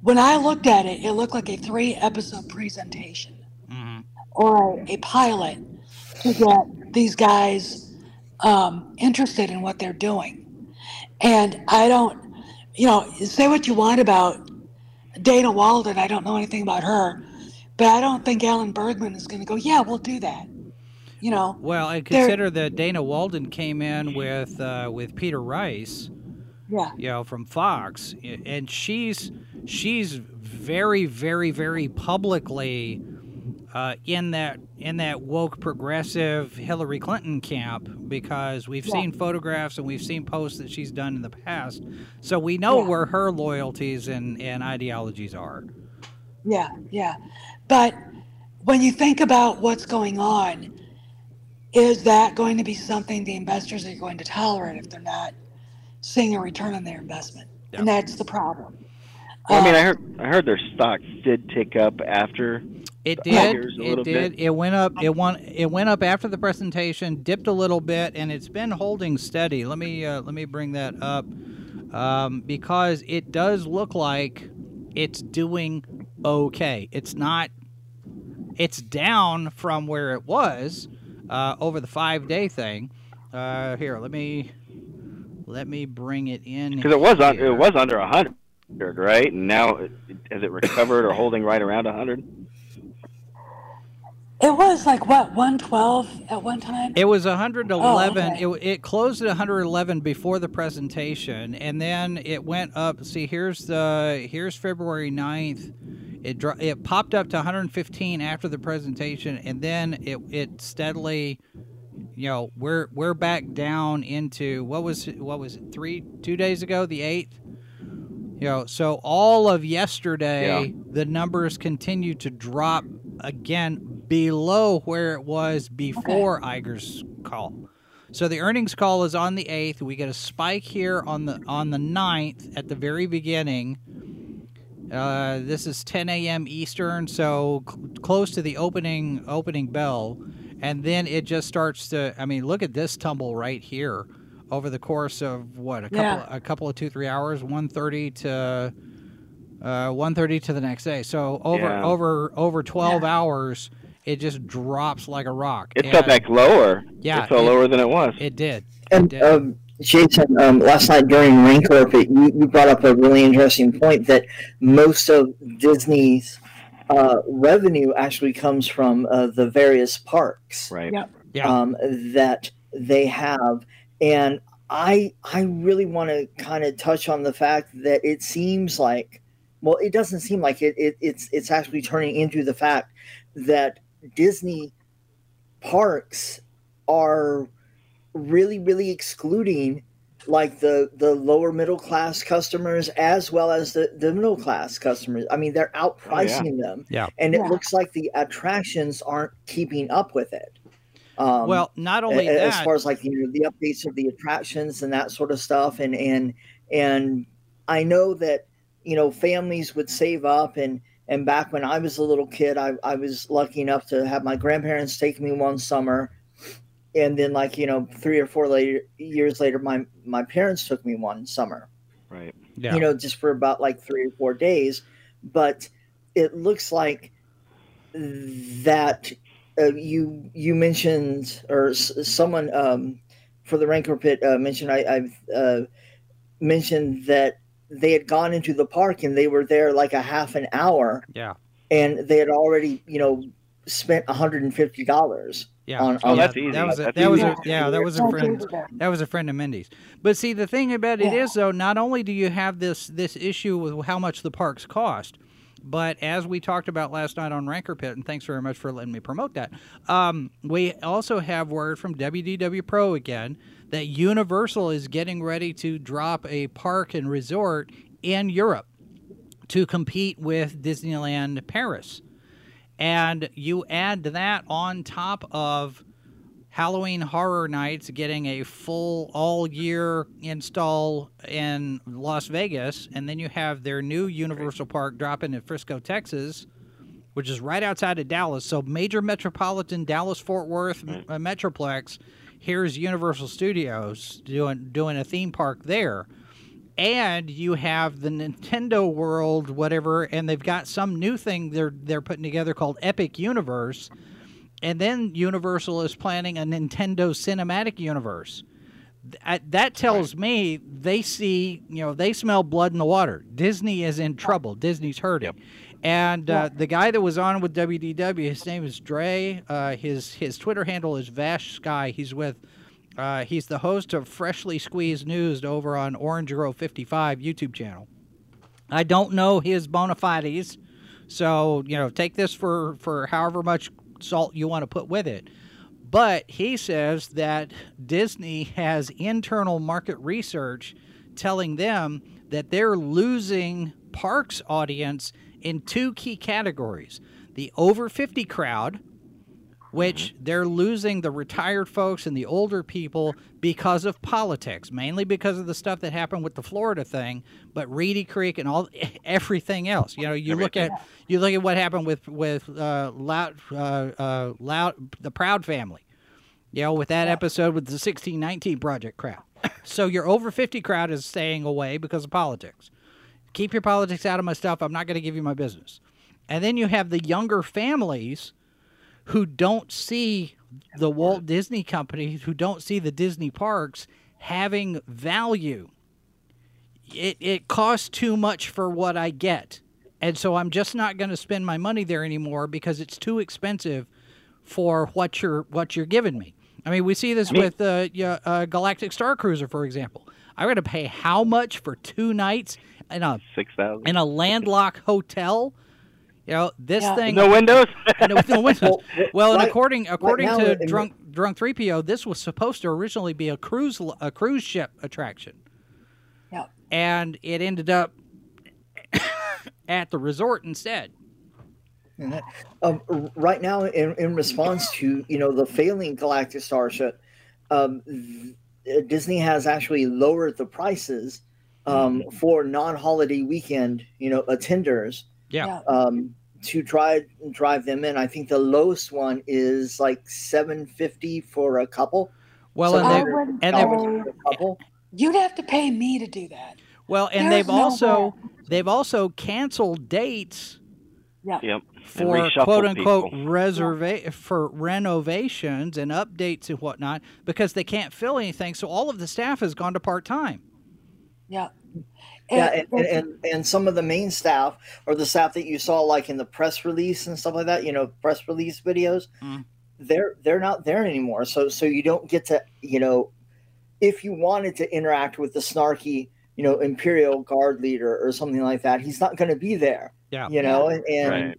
When I looked at it, it looked like a three episode presentation mm-hmm. or a pilot to get these guys um, interested in what they're doing. And I don't, you know, say what you want about Dana Walden, I don't know anything about her, but I don't think Alan Bergman is going to go, yeah, we'll do that. You know, well, I consider that Dana Walden came in with uh, with Peter Rice, yeah, you know, from Fox, and she's she's very, very, very publicly uh, in that in that woke progressive Hillary Clinton camp, because we've yeah. seen photographs and we've seen posts that she's done in the past, so we know yeah. where her loyalties and and ideologies are. Yeah, yeah, but when you think about what's going on. Is that going to be something the investors are going to tolerate if they're not seeing a return on their investment? Yep. And that's the problem. Well, uh, I mean, I heard I heard their stocks did tick up after. It did. It did. Bit. It went up. It won, It went up after the presentation, dipped a little bit, and it's been holding steady. Let me uh, let me bring that up. um, because it does look like it's doing okay. It's not, it's down from where it was uh, over the five-day thing. Uh, here, let me let me bring it in. Because it was un it was under a hundred. Right, and now it, has it recovered or holding right around a hundred? It was like what, one twelve at one time? It was a hundred eleven. Oh, okay. It it closed at a hundred eleven before the presentation, and then it went up. See, here's the here's February ninth. It dro it popped up to one hundred fifteen after the presentation, and then it it steadily, you know, we're we're back down into what was what was it three two days ago, the eighth. You know, so all of yesterday, yeah. the numbers continued to drop again below where it was before okay. Iger's call. So the earnings call is on the eighth. We get a spike here on the on the ninth at the very beginning. Uh, this is ten A M Eastern, so cl close to the opening opening bell, and then it just starts to. I mean, look at this tumble right here. Over the course of what a couple, yeah. a couple of two three hours, one thirty to uh, one thirty to the next day. So over yeah. over over twelve yeah. hours, it just drops like a rock. It fell back lower. Yeah, it fell it, lower than it was. It did. And it did. Um, Jason, um, last night during Rancor, you, you brought up a really interesting point that most of Disney's uh, revenue actually comes from uh, the various parks, right? Yeah, yeah. Um, that they have. And I I really want to kind of touch on the fact that it seems like, well, it doesn't seem like it, it it's it's actually turning into the fact that Disney parks are really, really excluding like the, the lower middle class customers as well as the, the middle class customers. I mean, they're outpricing oh, yeah. them. Yeah. And it yeah. looks like the attractions aren't keeping up with it. Um, well, not only as, that, as far as like, you know, the updates of the attractions and that sort of stuff. And, and, and I know that, you know, families would save up and, and back when I was a little kid, I, I was lucky enough to have my grandparents take me one summer. And then like, you know, three or four later years later, my, my parents took me one summer, right? Yeah. You know, just for about like three or four days, but it looks like that, Uh, you you mentioned, or s someone um, for the Rancor Pit uh, mentioned, I, I've uh, mentioned that they had gone into the park and they were there like a half an hour. Yeah, and they had already, you know, spent one hundred fifty dollars. Yeah, on, oh, on that's that, easy. That was a, that's that was a, yeah, that was a friend that was a friend of Mindy's. But see, the thing about it yeah. is though, not only do you have this this issue with how much the parks cost. But as we talked about last night on Rancor Pit, and thanks very much for letting me promote that, um, we also have word from W D W Pro again that Universal is getting ready to drop a park and resort in Europe to compete with Disneyland Paris. And you add that on top of Halloween Horror Nights getting a full all-year install in Las Vegas, and then you have their new Universal Park dropping in Frisco, Texas, which is right outside of Dallas. So major metropolitan Dallas-Fort Worth uh, Metroplex, here's Universal Studios doing, doing a theme park there. And you have the Nintendo World, whatever, and they've got some new thing they're, they're putting together called Epic Universe. And then Universal is planning a Nintendo Cinematic Universe. That tells me they see, you know, they smell blood in the water. Disney is in trouble. Disney's hurting. Yep. And uh, the guy that was on with W D W, his name is Dre. Uh, his his Twitter handle is Vash Sky. He's with, uh, he's the host of Freshly Squeezed News over on Orange Row fifty-five YouTube channel. I don't know his bona fides, so you know, take this for for however much salt you want to put with it, but he says that Disney has internal market research telling them that they're losing parks audience in two key categories: the over fifty crowd, which they're losing the retired folks and the older people because of politics, mainly because of the stuff that happened with the Florida thing, but Reedy Creek and all everything else. You know, you everything. look at you look at what happened with with uh, Loud, uh, uh, Loud, the Proud Family. You know, with that episode with the sixteen nineteen Project crowd. So your over fifty crowd is staying away because of politics. Keep your politics out of my stuff. I'm not going to give you my business. And then you have the younger families who don't see the Walt Disney Company, who don't see the Disney parks having value. It, it costs too much for what I get. And so I'm just not going to spend my money there anymore because it's too expensive for what you're, what you're giving me. I mean, we see this I mean, with uh, uh, Galactic Star Cruiser, for example. I'm going to pay how much for two nights in a six thousand in a landlocked hotel? You know, this yeah. thing no windows. no, no windows. Well, and right, according according right now, to drunk it, drunk three P O, this was supposed to originally be a cruise a cruise ship attraction. Yeah. And it ended up at the resort instead. Um, right now, in, in response to you know the failing Galactic Starship, um, Disney has actually lowered the prices um, mm-hmm. for non-holiday weekend you know attenders. Yeah. Um, to try and drive them in. I think the lowest one is like seven fifty for a couple. Well, and they, and they, a couple. You'd have to pay me to do that. Well, and There's they've no also way. they've also canceled dates. Yeah. Yep. For quote unquote reserva yeah. for renovations and updates and whatnot because they can't fill anything. So all of the staff has gone to part time. Yeah. Yeah, and, and, and, and some of the main staff or the staff that you saw like in the press release and stuff like that, you know, press release videos, mm. they're they're not there anymore. So so you don't get to, you know, if you wanted to interact with the snarky, you know, Imperial Guard leader or something like that, he's not going to be there. Yeah, you know, and, and right.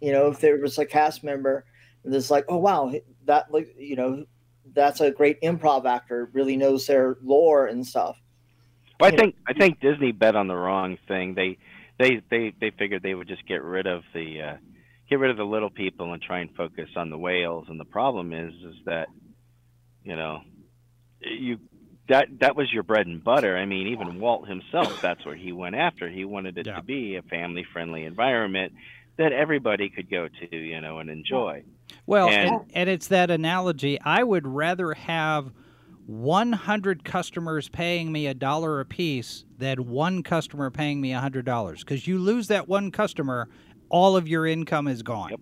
you know, if there was a cast member that's like, oh, wow, that like, you know, that's a great improv actor, really knows their lore and stuff. Well, I think I think Disney bet on the wrong thing. They they they they figured they would just get rid of the uh, get rid of the little people and try and focus on the whales. And the problem is is that you know you that that was your bread and butter. I mean, even Walt himself, that's what he went after. He wanted it yeah. to be a family friendly environment that everybody could go to, you know, and enjoy. Well, and, and, and it's that analogy. I would rather have one hundred customers paying me a dollar a piece than one customer paying me a hundred dollars, because you lose that one customer, all of your income is gone. Yep.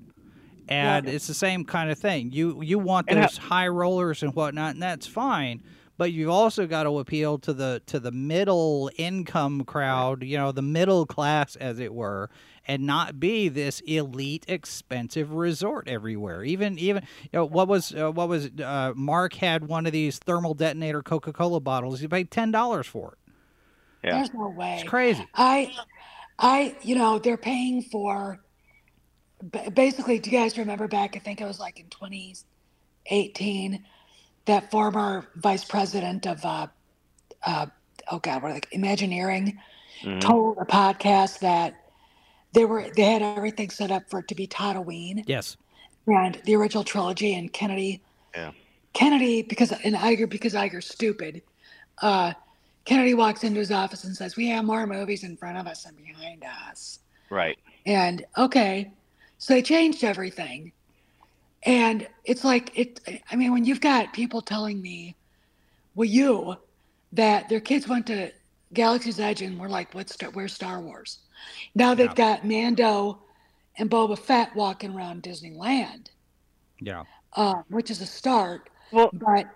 And yeah. it's the same kind of thing. You you want and those high rollers and whatnot, and that's fine, but you've also got to appeal to the to the middle income crowd, you know, the middle class, as it were, and not be this elite, expensive resort everywhere. Even, even you know, what was, uh, what was, uh, Mark had one of these thermal detonator Coca-Cola bottles. He paid ten dollars for it. Yeah. There's no way. It's crazy. I, I, you know, they're paying for, basically, do you guys remember back, I think it was like in twenty eighteen, that former vice president of, uh, uh, oh God, what, like Imagineering, mm-hmm. told a podcast that They were they had everything set up for it to be Tatooine. Yes. And the original trilogy, and Kennedy yeah. Kennedy because and Iger because Iger's stupid. Uh, Kennedy walks into his office and says, "We have more movies in front of us and behind us." Right. And okay. So they changed everything. And it's like it I mean, when you've got people telling me, well you that their kids went to Galaxy's Edge and we're like, what's where's Star Wars? Now they've yeah. got Mando and Boba Fett walking around Disneyland, yeah, uh, which is a start. Well, but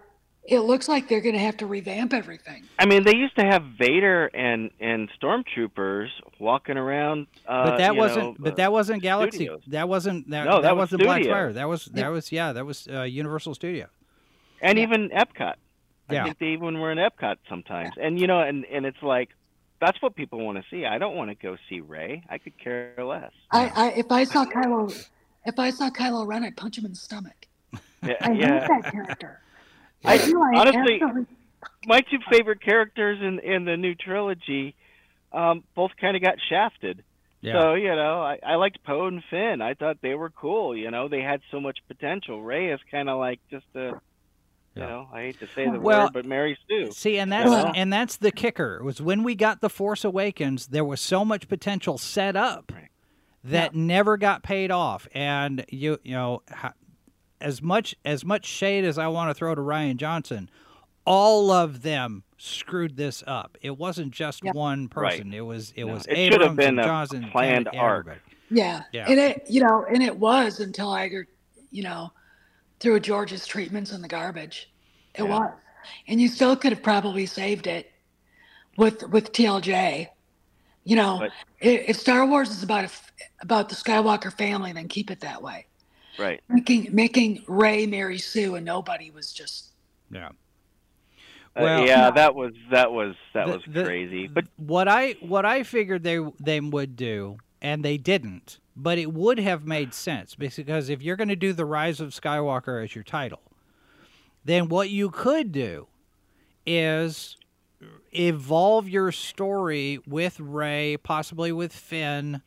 it looks like they're going to have to revamp everything. I mean, they used to have Vader and and stormtroopers walking around, uh, but that wasn't. Know, but that wasn't Galaxy. Studios. That wasn't. That, no, that, that wasn't Black Spire. That was. That was. Yeah, that was uh, Universal Studios. And yeah. even Epcot. Yeah. I think they even were in Epcot sometimes, yeah. and you know, and and it's like. That's what people want to see. I don't want to go see Rey. I could care less. I, I if I saw Kylo, if I saw Kylo Ren, I'd punch him in the stomach. Yeah, I hate yeah. that character. I, I feel like honestly, absolutely... my two favorite characters in in the new trilogy, um, both kind of got shafted. Yeah. So you know, I, I liked Poe and Finn. I thought they were cool. You know, they had so much potential. Rey is kind of like just a. You know, I hate to say the well, word, but Mary Sue. See, and that's you know? and that's the kicker. It was when we got The Force Awakens, there was so much potential set up right. that yeah. never got paid off. And you, you know, as much as much shade as I want to throw to Rian Johnson, all of them screwed this up. It wasn't just yep. one person. Right. It was it no. was it Abrams have been and Johnson a planned and arc. Yeah. yeah, and it you know, and it was until I, you know, threw George's treatments in the garbage. It yeah. was, and you still could have probably saved it with with T L J. You know, but, if Star Wars is about a, about the Skywalker family, then keep it that way. Right. Making making Rey marry Sue and nobody was just yeah. Well, uh, yeah, no. that was that was that the, was crazy. The, but what I what I figured they they would do, and they didn't, but it would have made sense because if you're going to do The Rise of Skywalker as your title, then what you could do is evolve your story with Rey, possibly with Finn,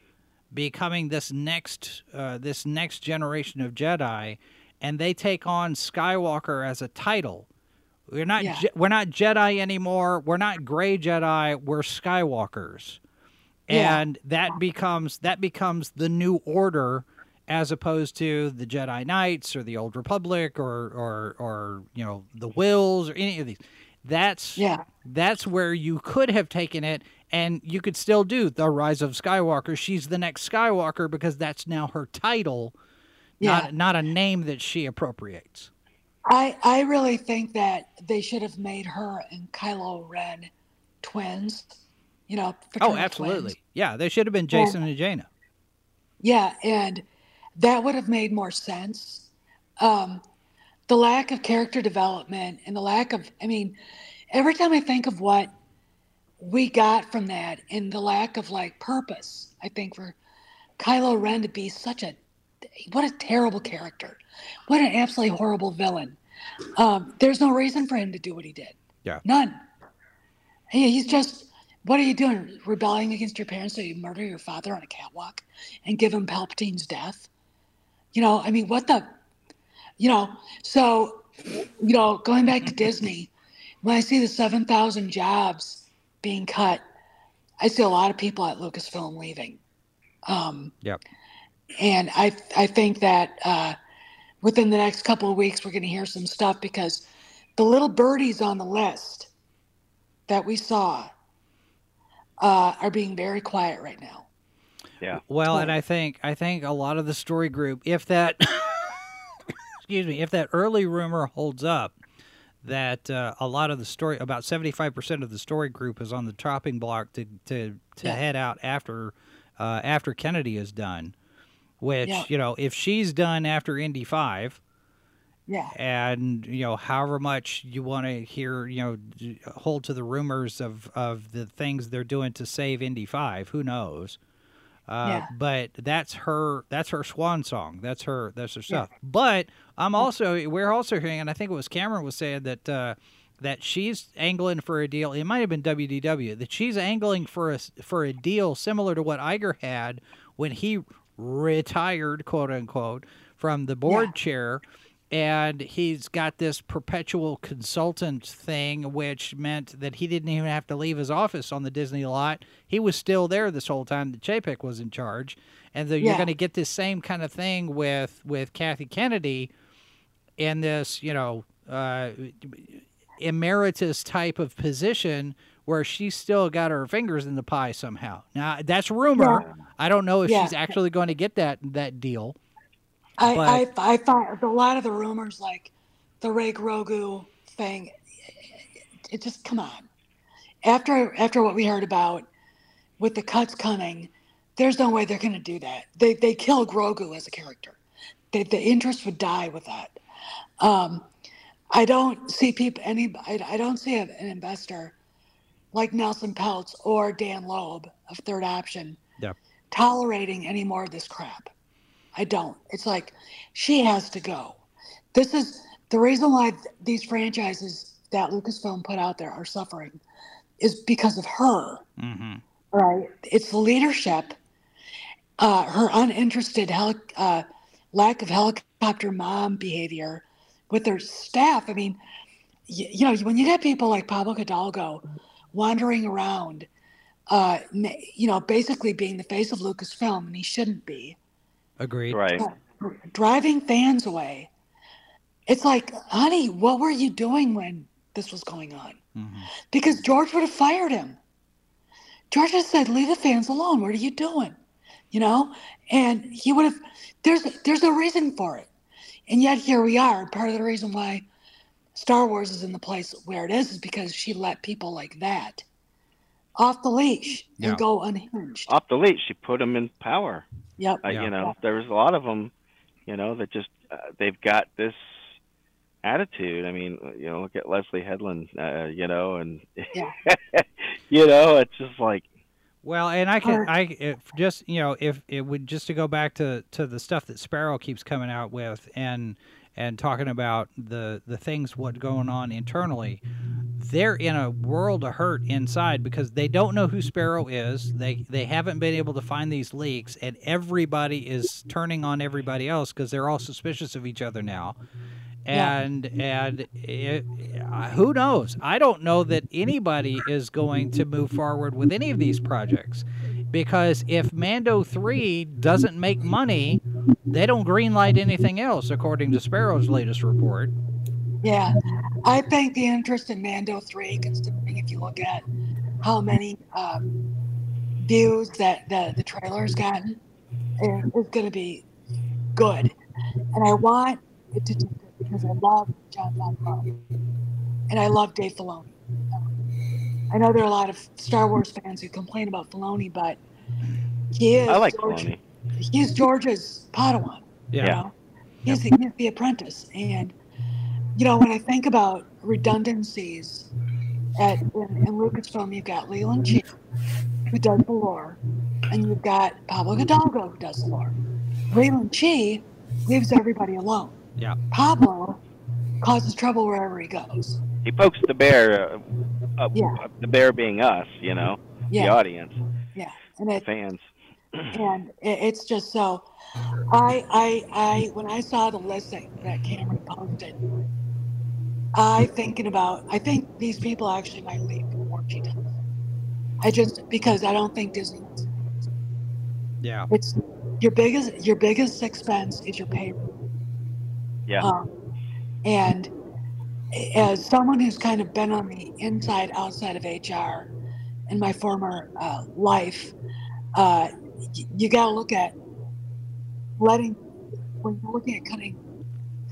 becoming this next uh, this next generation of Jedi, and they take on Skywalker as a title. We're not yeah. we're not Jedi anymore. We're not Gray Jedi. We're Skywalkers, yeah. and that becomes that becomes the new order, as opposed to the Jedi Knights or the Old Republic or or or you know the Wills or any of these. That's yeah. that's where you could have taken it, and you could still do The Rise of Skywalker. She's the next Skywalker because that's now her title, yeah. not not a name that she appropriates. I I really think that they should have made her and Kylo Ren twins. You know. Oh, absolutely. Twins. Yeah, they should have been Jason well, and Jaina. Yeah, and that would have made more sense. Um, the lack of character development and the lack of, I mean, every time I think of what we got from that and the lack of like purpose, I think for Kylo Ren to be such a, what a terrible character. What an absolutely horrible villain. Um, there's no reason for him to do what he did. Yeah. None. He, he's just, what are you doing? Rebelling against your parents so you murder your father on a catwalk and give him Palpatine's death? You know, I mean, what the... You know, so, you know, going back to Disney, when I see the seven thousand jobs being cut, I see a lot of people at Lucasfilm leaving. Um, yep. And I I think that uh, within the next couple of weeks, we're going to hear some stuff because the little birdies on the list that we saw uh, are being very quiet right now. Yeah. Well, and I think I think a lot of the story group, if that... Excuse me, if that early rumor holds up that uh, a lot of the story, about seventy-five percent of the story group is on the chopping block to to, to yeah. head out after uh, after Kennedy is done, which, yeah. you know, if she's done after Indy five, yeah. and, you know, however much you want to hear, you know, hold to the rumors of, of the things they're doing to save Indy five, who knows? Uh, yeah. But that's her. That's her swan song. That's her. That's her stuff. Yeah. But I'm also. We're also hearing, and I think it was Cameron was saying that uh, that she's angling for a deal. It might have been W D W that she's angling for a for a deal similar to what Iger had when he retired, quote unquote, from the board yeah. chair, and he's got this perpetual consultant thing, which meant that he didn't even have to leave his office on the Disney lot. He was still there this whole time that Chapek was in charge. And so yeah. you're going to get this same kind of thing with, with Kathy Kennedy in this, you know, uh, emeritus type of position where she's still got her fingers in the pie somehow. Now, that's rumor. Yeah. I don't know if yeah. she's actually going to get that that deal. I, I I thought a lot of the rumors, like the Rey Grogu thing, it just come on. After after what we heard about with the cuts coming, there's no way they're going to do that. They they kill Grogu as a character. They, the interest would die with that. Um, I don't see people any. I, I don't see an investor like Nelson Peltz or Dan Loeb of Third Option yeah. tolerating any more of this crap. I don't. It's like she has to go. This is the reason why th these franchises that Lucasfilm put out there are suffering is because of her. Mm-hmm. Right? It's leadership, uh, her uninterested heli uh, lack of helicopter mom behavior with their staff. I mean, you, you know, when you get people like Pablo Hidalgo wandering around, uh, you know, basically being the face of Lucasfilm, and he shouldn't be. Agreed. Right. Driving fans away. It's like, honey, what were you doing when this was going on. Mm-hmm. Because George would have fired him. George would have said, leave the fans alone. What are you doing? You know? And he would have, there's, there's a reason for it. And yet here we are. Part of the reason why Star Wars is in the place where it is is because she let people like that off the leash yeah. and go unhinged. Off the leash. She put them in power. Yep. Uh, yeah. You know, yeah. there was a lot of them, you know, that just, uh, they've got this attitude. I mean, you know, look at Leslie Headland, uh, you know, and, yeah. you know, it's just like. Well, and I can, I it just, you know, if it would just to go back to, to the stuff that Sparrow keeps coming out with and, and talking about the, the things, what's going on internally, they're in a world of hurt inside because they don't know who Sparrow is. They, they haven't been able to find these leaks, and everybody is turning on everybody else because they're all suspicious of each other now. And yeah. and it, who knows? I don't know that anybody is going to move forward with any of these projects, because if Mando three doesn't make money, they don't greenlight anything else, according to Sparrow's latest report. Yeah, I think the interest in Mando three, considering if you look at how many um, views that the, the trailer's gotten, is going to be good. And I want it to do good, because I love John Favreau and I love Dave Filoni. I know there are a lot of Star Wars fans who complain about Filoni, but he is I like George, Filoni. He's George's Padawan. Yeah. You know? He's, yeah. The, he's the apprentice. And you know, when I think about redundancies at in, in Lucasfilm, you've got Leland Cheek, who does the lore, and you've got Pablo Hidalgo, who does the lore. Leland Cheek leaves everybody alone. Yeah. Pablo causes trouble wherever he goes. He pokes the bear, uh, uh, yeah. the bear being us, you know, yeah. the audience, yeah, and it, fans. And it's just so, I, I, I, when I saw the list that, that Cameron posted, I thinking about, I think these people actually might leave before she does. I just, because I don't think Disney wants it. Yeah. It's your biggest, your biggest expense is your payroll. Yeah. Um, and as someone who's kind of been on the inside, outside of H R in my former uh, life, uh, y you got to look at letting, when you're looking at cutting,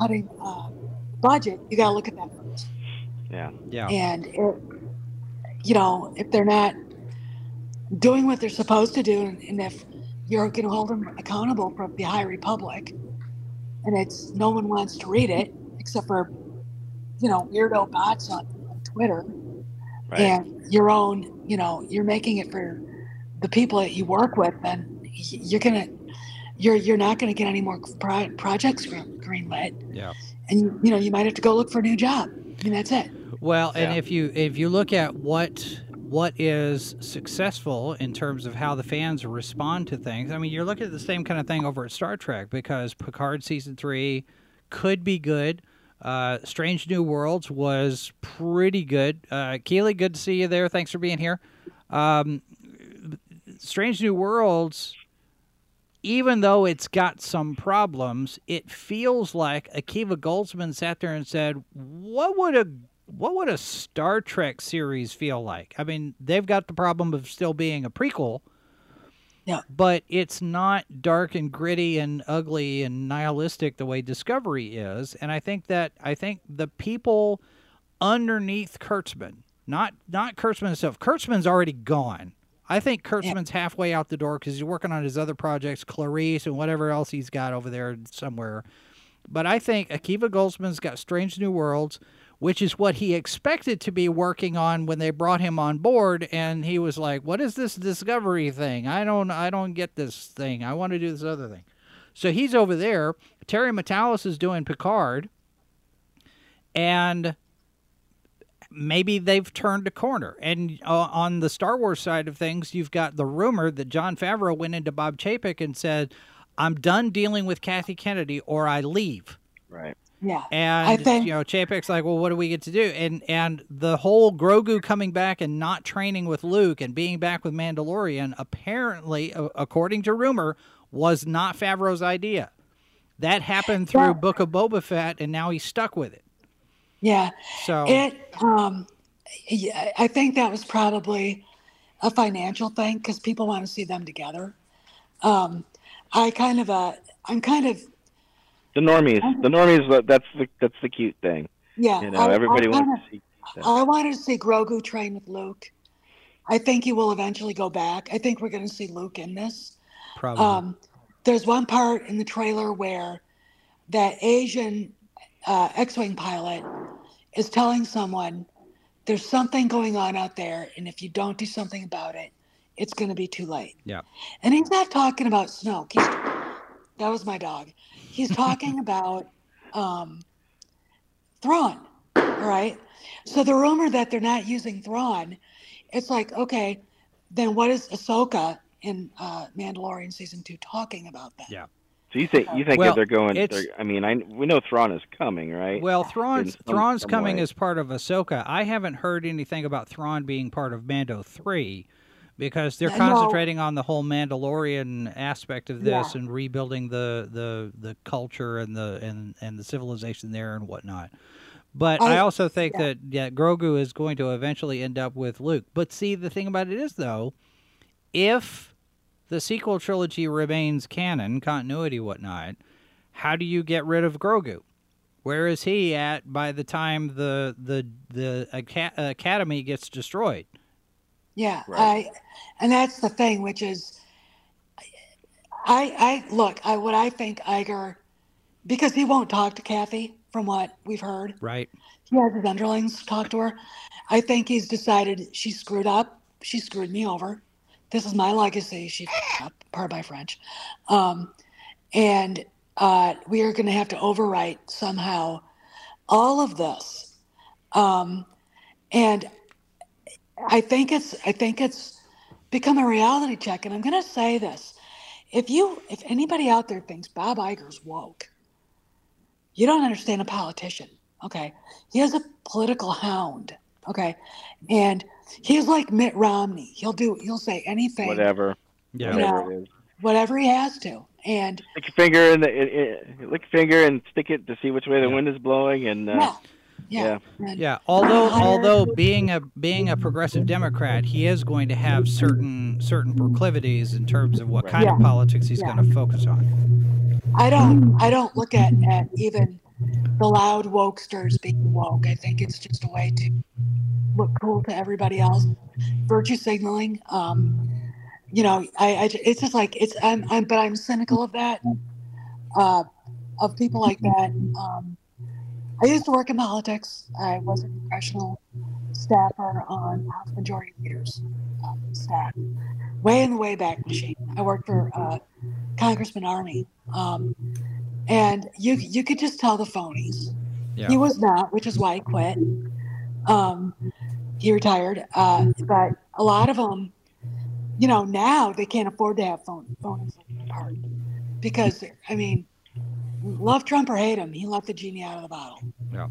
cutting uh, budget, you got to look at that first. Yeah. Yeah. And, it, you know, if they're not doing what they're supposed to do, and, and if you're going to hold them accountable from the High Republic, and it's no one wants to read it except for, you know, weirdo bots on, on Twitter, right. And your own. You know, you're making it for the people that you work with, and you're gonna, you're you're not gonna get any more pro projects greenlit. Yeah, and you know, you might have to go look for a new job, and that's it. Well, so. And if you if you look at what. what is successful in terms of how the fans respond to things. I mean, you're looking at the same kind of thing over at Star Trek, because Picard Season three could be good. Uh, Strange New Worlds was pretty good. Uh, Keely, good to see you there. Thanks for being here. Um, Strange New Worlds, even though it's got some problems, it feels like Akiva Goldsman sat there and said, what would a What would a Star Trek series feel like? I mean, they've got the problem of still being a prequel, yeah. but it's not dark and gritty and ugly and nihilistic the way Discovery is. And I think that I think the people underneath Kurtzman, not not Kurtzman himself. Kurtzman's already gone. I think Kurtzman's yeah. halfway out the door because he's working on his other projects, Clarice and whatever else he's got over there somewhere. But I think Akiva Goldsman's got Strange New Worlds, which is what he expected to be working on when they brought him on board, and he was like, what is this Discovery thing? I don't I don't get this thing. I want to do this other thing. So he's over there. Terry Matalas is doing Picard, and maybe they've turned a corner. And uh, on the Star Wars side of things, you've got the rumor that Jon Favreau went into Bob Chapek and said, I'm done dealing with Kathy Kennedy or I leave. Right. Yeah, and I think, you know, Chapek's like, well, what do we get to do? And and the whole Grogu coming back and not training with Luke and being back with Mandalorian, apparently, according to rumor, was not Favreau's idea. That happened through yeah. Book of Boba Fett, and now he's stuck with it. Yeah. So it, um, yeah, I think that was probably a financial thing because people want to see them together. Um, I kind of, uh, I'm kind of the normies. The normies. That's the that's the cute thing. Yeah. You know, I, everybody I wants kinda, to see. Them. I wanted to see Grogu train with Luke. I think he will eventually go back. I think we're going to see Luke in this. Probably. Um, there's one part in the trailer where that Asian uh, X-Wing pilot is telling someone there's something going on out there, and if you don't do something about it, it's going to be too late. Yeah. And he's not talking about Snoke. He's, that was my dog. He's talking about um, Thrawn, right? So the rumor that they're not using Thrawn, it's like, okay, then what is Ahsoka in uh, Mandalorian season two talking about then? Yeah. So you think you think well, that they're going? They're, I mean, I we know Thrawn is coming, right? Well, Thrawn's some, Thrawn's some coming way. as part of Ahsoka. I haven't heard anything about Thrawn being part of Mando three, because they're I concentrating know. on the whole Mandalorian aspect of this yeah. and rebuilding the, the the culture and the and and the civilization there and whatnot. But I, I also think yeah. that yeah, Grogu is going to eventually end up with Luke. But see, the thing about it is, though, if the sequel trilogy remains canon, continuity, whatnot, how do you get rid of Grogu? Where is he at by the time the the the aca academy gets destroyed? Yeah, right. I, and that's the thing, which is, I I look, I what I think Iger, because he won't talk to Kathy, from what we've heard. Right. He has his underlings talk to her. I think he's decided she screwed up. She screwed me over. This is my legacy. She f***ed up, pardon my French. Um, and uh, we are going to have to overwrite somehow all of this. Um, and I think it's I think it's become a reality check. And I'm going to say this: if you if anybody out there thinks Bob Iger's woke, you don't understand a politician. Okay, he is a political hound. Okay, and he's like Mitt Romney. He'll do. He'll say anything. Whatever. Yeah. Whatever, know, it is. whatever he has to. And stick your finger in the it, it, lick finger and stick it to see which way the yeah. wind is blowing. And uh, yeah, yeah, and, yeah. Although uh, although being a being a progressive Democrat, he is going to have certain certain proclivities in terms of what right. kind yeah. of politics he's yeah. going to focus on. I don't I don't look at, at even the loud wokesters being woke. I think it's just a way to look cool to everybody else. Virtue signaling, um, you know. I, I it's just like it's. I'm, I'm but I'm cynical of that, uh, of people like that. Um, I used to work in politics. I was a congressional staffer on House Majority Leader's um, staff, way in the way back machine. I worked for uh, Congressman Army. Um, And you you could just tell the phonies. Yeah. He was not, which is why he quit. Um, he retired. Uh, but a lot of them, you know, now they can't afford to have phone, phonies in the party. Because, I mean, love Trump or hate him, he left the genie out of the bottle. Yeah.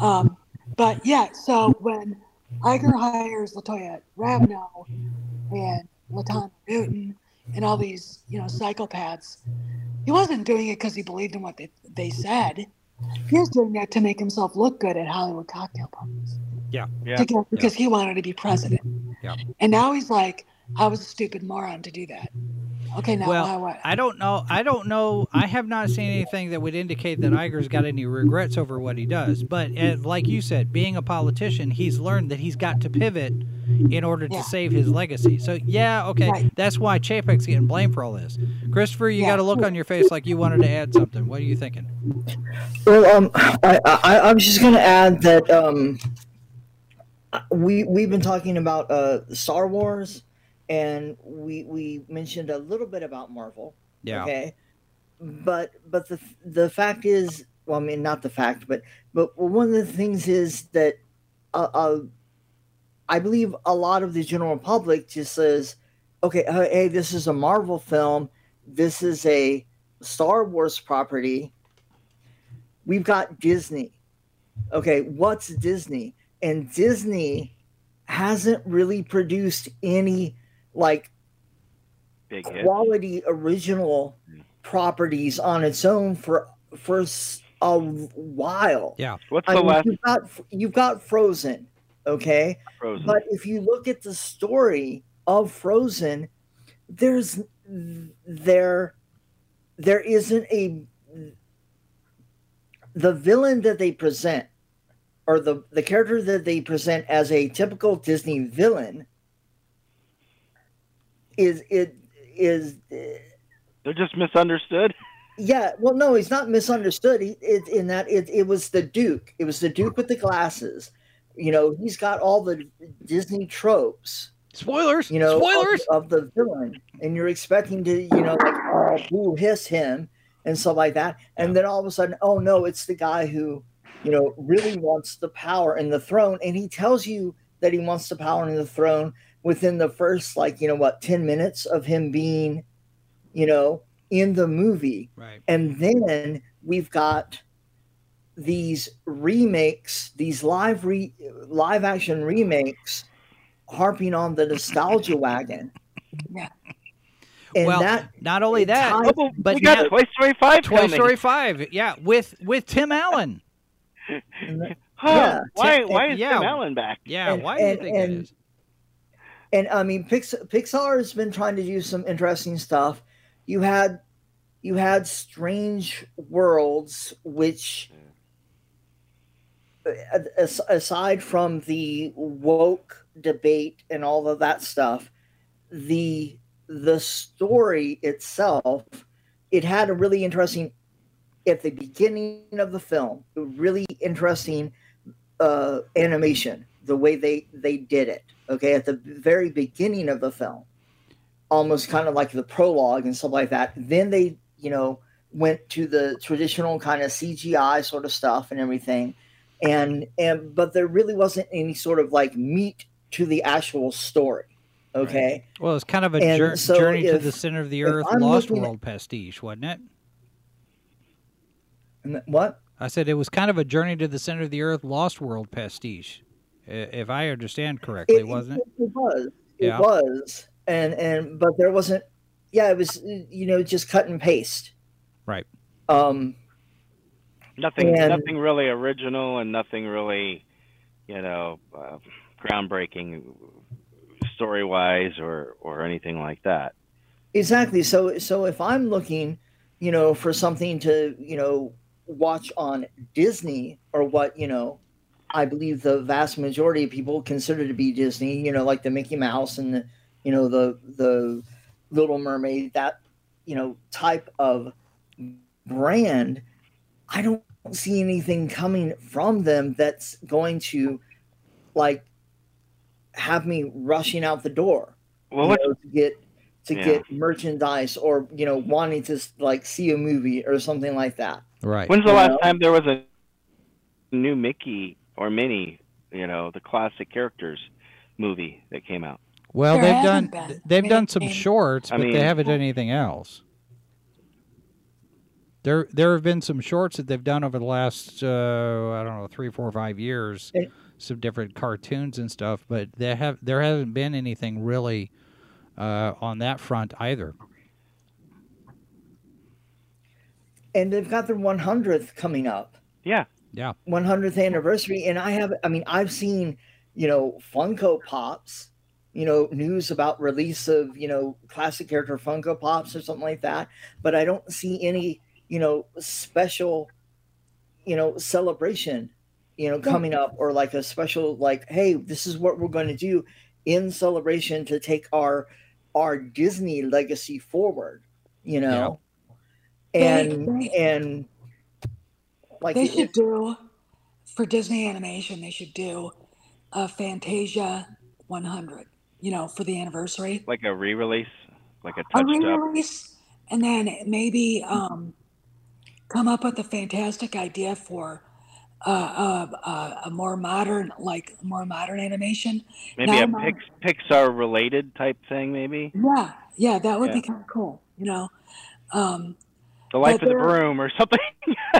Um, but, yeah, so when Iger hires LaToya Ravno and LaTonya Newton and all these, you know, psychopaths, he wasn't doing it because he believed in what they, they said. He was doing that to make himself look good at Hollywood cocktail parties. Yeah, yeah. To get, because yeah. he wanted to be president. Yeah. And now he's like, I was a stupid moron to do that. Okay, now well, what? I don't know. I don't know. I have not seen anything that would indicate that Iger's got any regrets over what he does. But uh, like you said, being a politician, he's learned that he's got to pivot in order yeah. to save his legacy. So, yeah, okay, right. that's why Chapek's getting blamed for all this. Christopher, you yeah. got a look on your face like you wanted to add something. What are you thinking? Well, um, I, I, I was just going to add that um, we, we've been talking about uh, Star Wars, and we we mentioned a little bit about Marvel. Yeah. Okay. But but the the fact is, well, I mean, not the fact, but but one of the things is that uh, uh, I believe a lot of the general public just says, okay, hey, this is a Marvel film, this is a Star Wars property. We've got Disney. Okay, what's Disney? And Disney hasn't really produced any like big quality hit. original properties on its own for for a while. Yeah. What's the I mean, last? You've got, you've got Frozen, okay? Frozen. But if you look at the story of Frozen, there's there there isn't a the villain that they present, or the the character that they present as a typical Disney villain is it is. They're just misunderstood. Yeah, well, no, he's not misunderstood. He, it, in that it, it was the Duke. It was the Duke with the glasses. You know, he's got all the Disney tropes. Spoilers, you know, spoilers of, of the villain, and you're expecting to, you know, like, oh, boo, hiss him and stuff like that, and yeah. then all of a sudden, oh no, it's the guy who, you know, really wants the power and the throne, and he tells you that he wants the power and the throne within the first, like, you know, what, ten minutes of him being, you know, in the movie, right? And then we've got these remakes, these live re live action remakes, harping on the nostalgia wagon. Yeah. And well, that, not only that, oh, but we got now, Toy Story five. Toy coming. Story five, yeah, with with Tim Allen. yeah, huh, why Tim, why is yeah, Tim Allen back? Yeah, and, why do you think that is? And I mean, Pixar, Pixar has been trying to do some interesting stuff. You had you had Strange Worlds, which, aside from the woke debate and all of that stuff, the the story itself, it had a really interesting, at the beginning of the film, a really interesting uh, animation, the way they, they did it, okay, at the very beginning of the film, almost kind of like the prologue and stuff like that. Then they, you know, went to the traditional kind of C G I sort of stuff and everything, and and but there really wasn't any sort of like meat to the actual story. Okay. Right. Well, it's kind of a jour so journey if, to the center of the earth, Lost World at, pastiche, wasn't it? And what? I said it was kind of a journey to the center of the earth, Lost World pastiche, if I understand correctly, it, wasn't it? It, it was. Yeah. It was. And and but there wasn't. Yeah, it was. You know, just cut and paste. Right. Um. Nothing. And, nothing really original, and nothing really, you know, uh, groundbreaking story-wise or or anything like that. Exactly. So so if I'm looking, you know, for something to, you know, watch on Disney, or what, you know, I believe the vast majority of people consider to be Disney, you know, like the Mickey Mouse and the, you know, the the Little Mermaid, that, you know, type of brand, I don't see anything coming from them that's going to, like, have me rushing out the door, well, you know, to get to yeah. get merchandise, or, you know, wanting to, like, see a movie or something like that. Right. When's the you last know? time there was a new Mickey or Minnie, you know, the classic characters movie that came out? Well, there they've done been. they've done some shorts, but I mean, they haven't done anything else. There there have been some shorts that they've done over the last uh, I don't know, three, four, five years. It, Some different cartoons and stuff, but there have there hasn't been anything really uh, on that front either. And they've got their one hundredth coming up. Yeah, yeah, one hundredth anniversary. And I have, I mean, I've seen, you know, Funko Pops, you know, news about release of, you know, classic character Funko Pops or something like that. But I don't see any, you know, special, you know, celebration, you know, coming up, or like a special, like, hey, this is what we're going to do in celebration to take our our Disney legacy forward, you know. Yeah. And they, they, and like they should do for Disney animation, they should do a Fantasia one hundred, you know, for the anniversary, like a re-release, like a touch re-release, and then maybe um come up with a fantastic idea for Uh, uh, uh, a more modern, like more modern animation. Maybe now a Pix Pixar-related type thing, maybe. Yeah, yeah, that would yeah. be kind of cool, you know. Um, the Life of the Broom or something.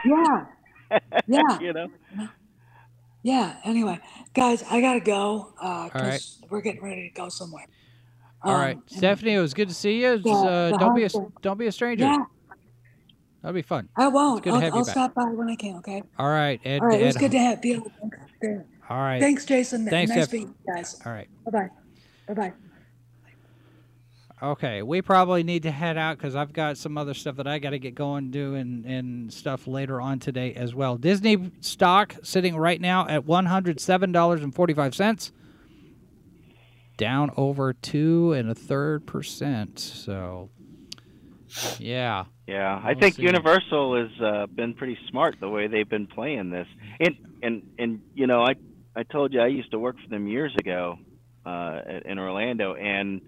Yeah, yeah. You know. Yeah. Anyway, guys, I gotta go. Uh, cause All right. We're getting ready to go somewhere. All um, right, Stephanie, it was good to see you. Just, the, uh, the don't be a don't be a stranger. Yeah. That'll be fun. I won't. I'll, I'll stop by when I can, okay? All right. Ed, All right. Ed, it was Ed, good to have you. All right. Thanks, Jason. Thanks, nice being you guys. All right. Bye-bye. Bye-bye. Okay, we probably need to head out because I've got some other stuff that I got to get going, do, and, and stuff later on today as well. Disney stock sitting right now at one hundred seven dollars and forty-five cents, down over two and a third percent. So, yeah, yeah, I we'll think see. Universal has uh, been pretty smart the way they've been playing this, and and and you know, I I told you I used to work for them years ago uh, in Orlando, and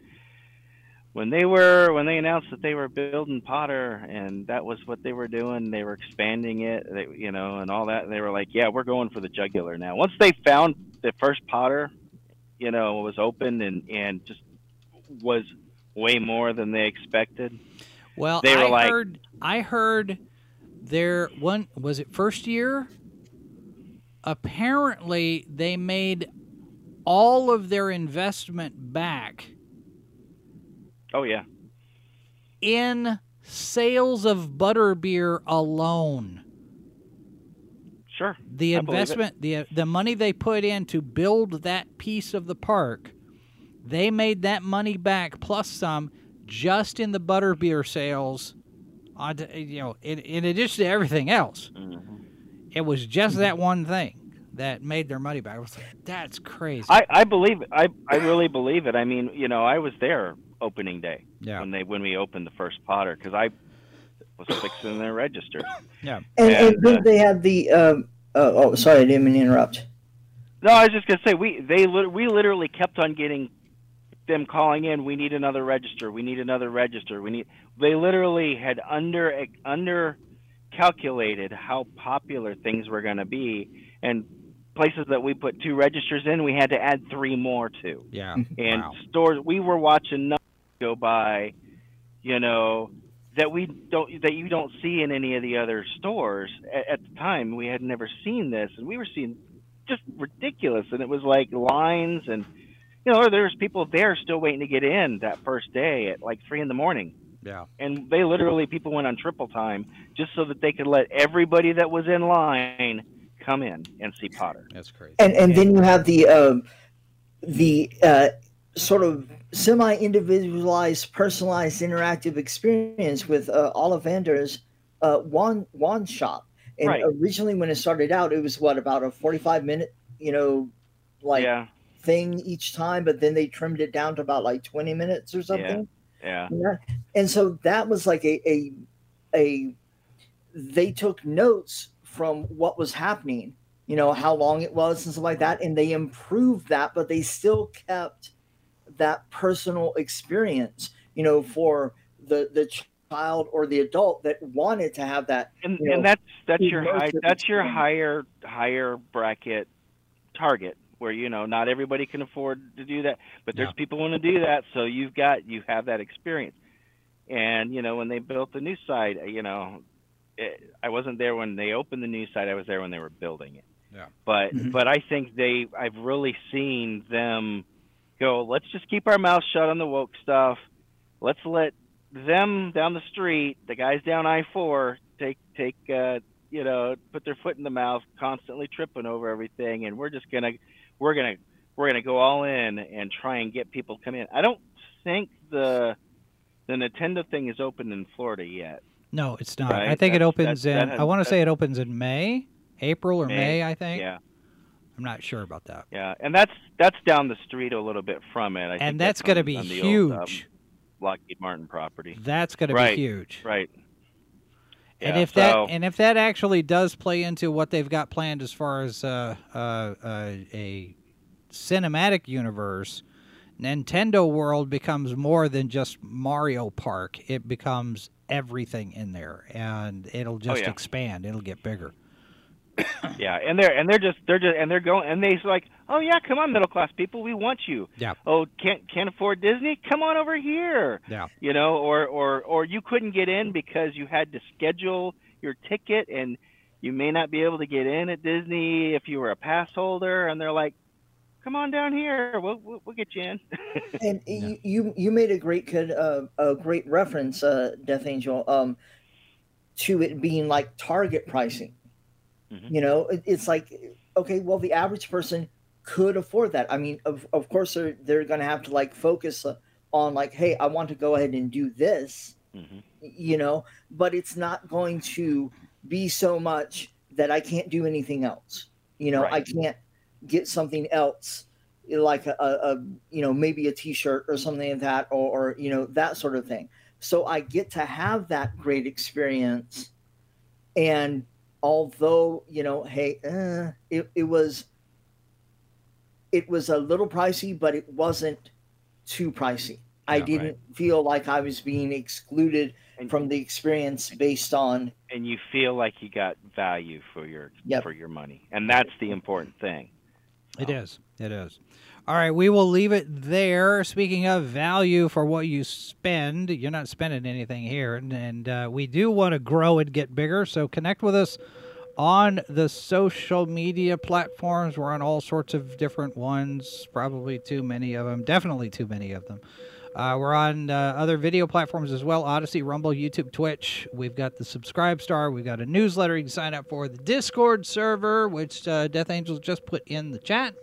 when they were, when they announced that they were building Potter and that was what they were doing, they were expanding it, they, you know, and all that. And they were like, yeah, we're going for the jugular now. Once they found the first Potter, you know, was open and, and just was way more than they expected. Well, they were I like, heard, I heard their one, was it first year? Apparently they made all of their investment back. Oh, yeah. In sales of butterbeer alone. Sure. The investment, the the money they put in to build that piece of the park, they made that money back plus some just in the butterbeer sales, on, you know, in, in addition to everything else. Mm-hmm. It was just that one thing that made their money back. I was like, that's crazy. I, I believe it. I, I really believe it. I mean, you know, I was there opening day, yeah, when they when we opened the first Potter, because I was fixing their register. Yeah, and, and, and then uh, they had the. Um, uh, oh, sorry, I didn't mean to interrupt. No, I was just gonna say we they we literally kept on getting them calling in. We need another register. We need another register. We need. They literally had under under calculated how popular things were going to be, and places that we put two registers in, we had to add three more to. Yeah, and wow. Stores we were watching. Go by, you know, that we don't that you don't see in any of the other stores at, at the time. We had never seen this, and we were seeing just ridiculous, and it was like lines, and you know, there's people there still waiting to get in that first day at like three in the morning. Yeah, and they literally people went on triple time just so that they could let everybody that was in line come in and see Potter. That's crazy. And and then you have the uh, the uh, sort of semi-individualized, personalized, interactive experience with uh, Ollivander's uh, wand, wand shop. And right. Originally when it started out, it was, what, about a forty-five minute, you know, like yeah. thing each time, but then they trimmed it down to about like twenty minutes or something. Yeah. yeah. yeah. And so that was like a, a, a, they took notes from what was happening, you know, how long it was and stuff like that, and they improved that, but they still kept that personal experience, you know, for the the child or the adult that wanted to have that. And, you know, and that's that's your high, that's your higher higher bracket target, where you know not everybody can afford to do that, but there's yeah. people want to do that, so you've got you have that experience. And you know, when they built the new side, you know, it, I wasn't there when they opened the new side. I was there when they were building it. Yeah. But mm-hmm. but I think they I've really seen them go, let's just keep our mouth shut on the woke stuff. Let's let them down the street, the guys down I four, take, take uh, you know, put their foot in the mouth, constantly tripping over everything, and we're just going to, we're going to, we're going to go all in and try and get people to come in. I don't think the the Nintendo thing is open in Florida yet. No, it's not. Right? I think that's, it opens that's, in, has, I want to say it opens in May, April or May, May I think. Yeah. I'm not sure about that. Yeah, and that's that's down the street a little bit from it. I and think that's, that's going to be on huge. Old, um, Lockheed Martin property. That's going right, to be huge. Right. Yeah, and if so, that and if that actually does play into what they've got planned as far as uh, uh, uh, a cinematic universe, Nintendo World becomes more than just Mario Park. It becomes everything in there, and it'll just oh, yeah. expand. It'll get bigger. Yeah, and they're and they're just they're just and they're going and they're like, oh yeah, come on, middle class people, we want you. Yeah. Oh, can't can't afford Disney? Come on over here. Yeah. You know, or or or you couldn't get in because you had to schedule your ticket, and you may not be able to get in at Disney if you were a pass holder. And they're like, come on down here, we'll we'll, we'll get you in. And yeah. you, you you made a great good uh, a great reference, uh, Death Angel. Um, to it being like target pricing. Mm-hmm. You know, it, it's like, okay, well, the average person could afford that. I mean, of, of course, they're, they're going to have to like focus on like, hey, I want to go ahead and do this, mm-hmm. you know, but it's not going to be so much that I can't do anything else. You know, right. I can't get something else like a, a, you know, maybe a t-shirt or something like that, or, or, you know, that sort of thing. So I get to have that great experience. And although, you know, hey, uh, it, it was, it was a little pricey, but it wasn't too pricey. I yeah, didn't right. feel like I was being excluded and, from the experience based on. And you feel like you got value for your yep. for your money. And that's the important thing. It um, is. It is. All right. We will leave it there. Speaking of value for what you spend, you're not spending anything here. And, and uh, we do want to grow and get bigger. So connect with us on the social media platforms. We're on all sorts of different ones. Probably too many of them. Definitely too many of them. Uh, we're on uh, other video platforms as well. Odyssey, Rumble, YouTube, Twitch. We've got the Subscribestar. We've got a newsletter you can sign up for. The Discord server, which uh, Death Angel just put in the chat.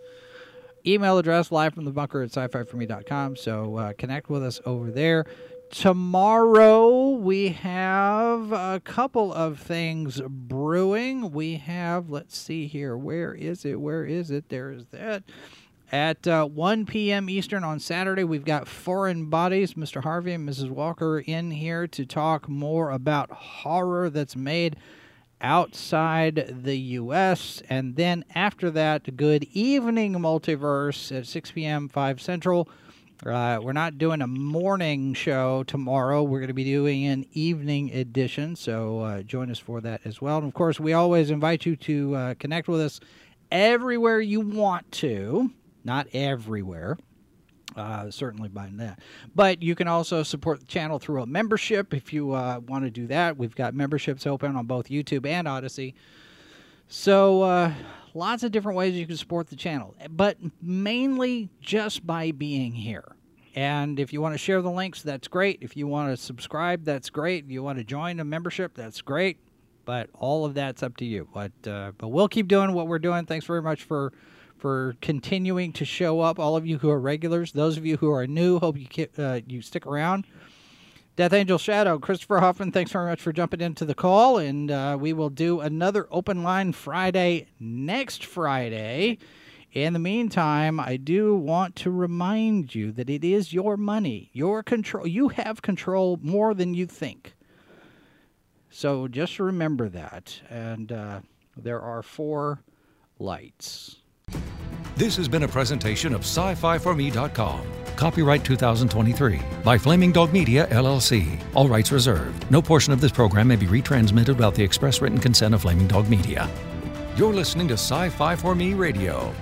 Email address, live from the bunker at sci fi for me dot com. So uh, connect with us over there. Tomorrow we have a couple of things brewing. We have, let's see here. Where is it? Where is it? There is that. At uh, one p m Eastern on Saturday, we've got Foreign Bodies, Mister Harvey and Missus Walker in here to talk more about horror that's made outside the U S And then after that, Good Evening Multiverse at six p m five Central. Uh, we're not doing a morning show tomorrow. We're going to be doing an evening edition, so uh, join us for that as well. And, of course, we always invite you to uh, connect with us everywhere you want to. Not everywhere, uh, certainly by that. But you can also support the channel through a membership if you uh, want to do that. We've got memberships open on both YouTube and Odyssey. So uh, lots of different ways you can support the channel, but mainly just by being here. And if you want to share the links, that's great. If you want to subscribe, that's great. If you want to join a membership, that's great. But all of that's up to you. But, uh, but we'll keep doing what we're doing. Thanks very much for... for continuing to show up, all of you who are regulars. Those of you who are new, hope you keep, uh, you stick around. Death Angel Shadow, Christopher Hoffman, thanks very much for jumping into the call, and uh, we will do another Open Line Friday next Friday. In the meantime, I do want to remind you that it is your money, your control. You have control more than you think. So just remember that. And uh, there are four lights. This has been a presentation of sci fi for me dot com. Copyright two thousand twenty-three by Flaming Dog Media, L L C. All rights reserved. No portion of this program may be retransmitted without the express written consent of Flaming Dog Media. You're listening to Sci-Fi for Me Radio.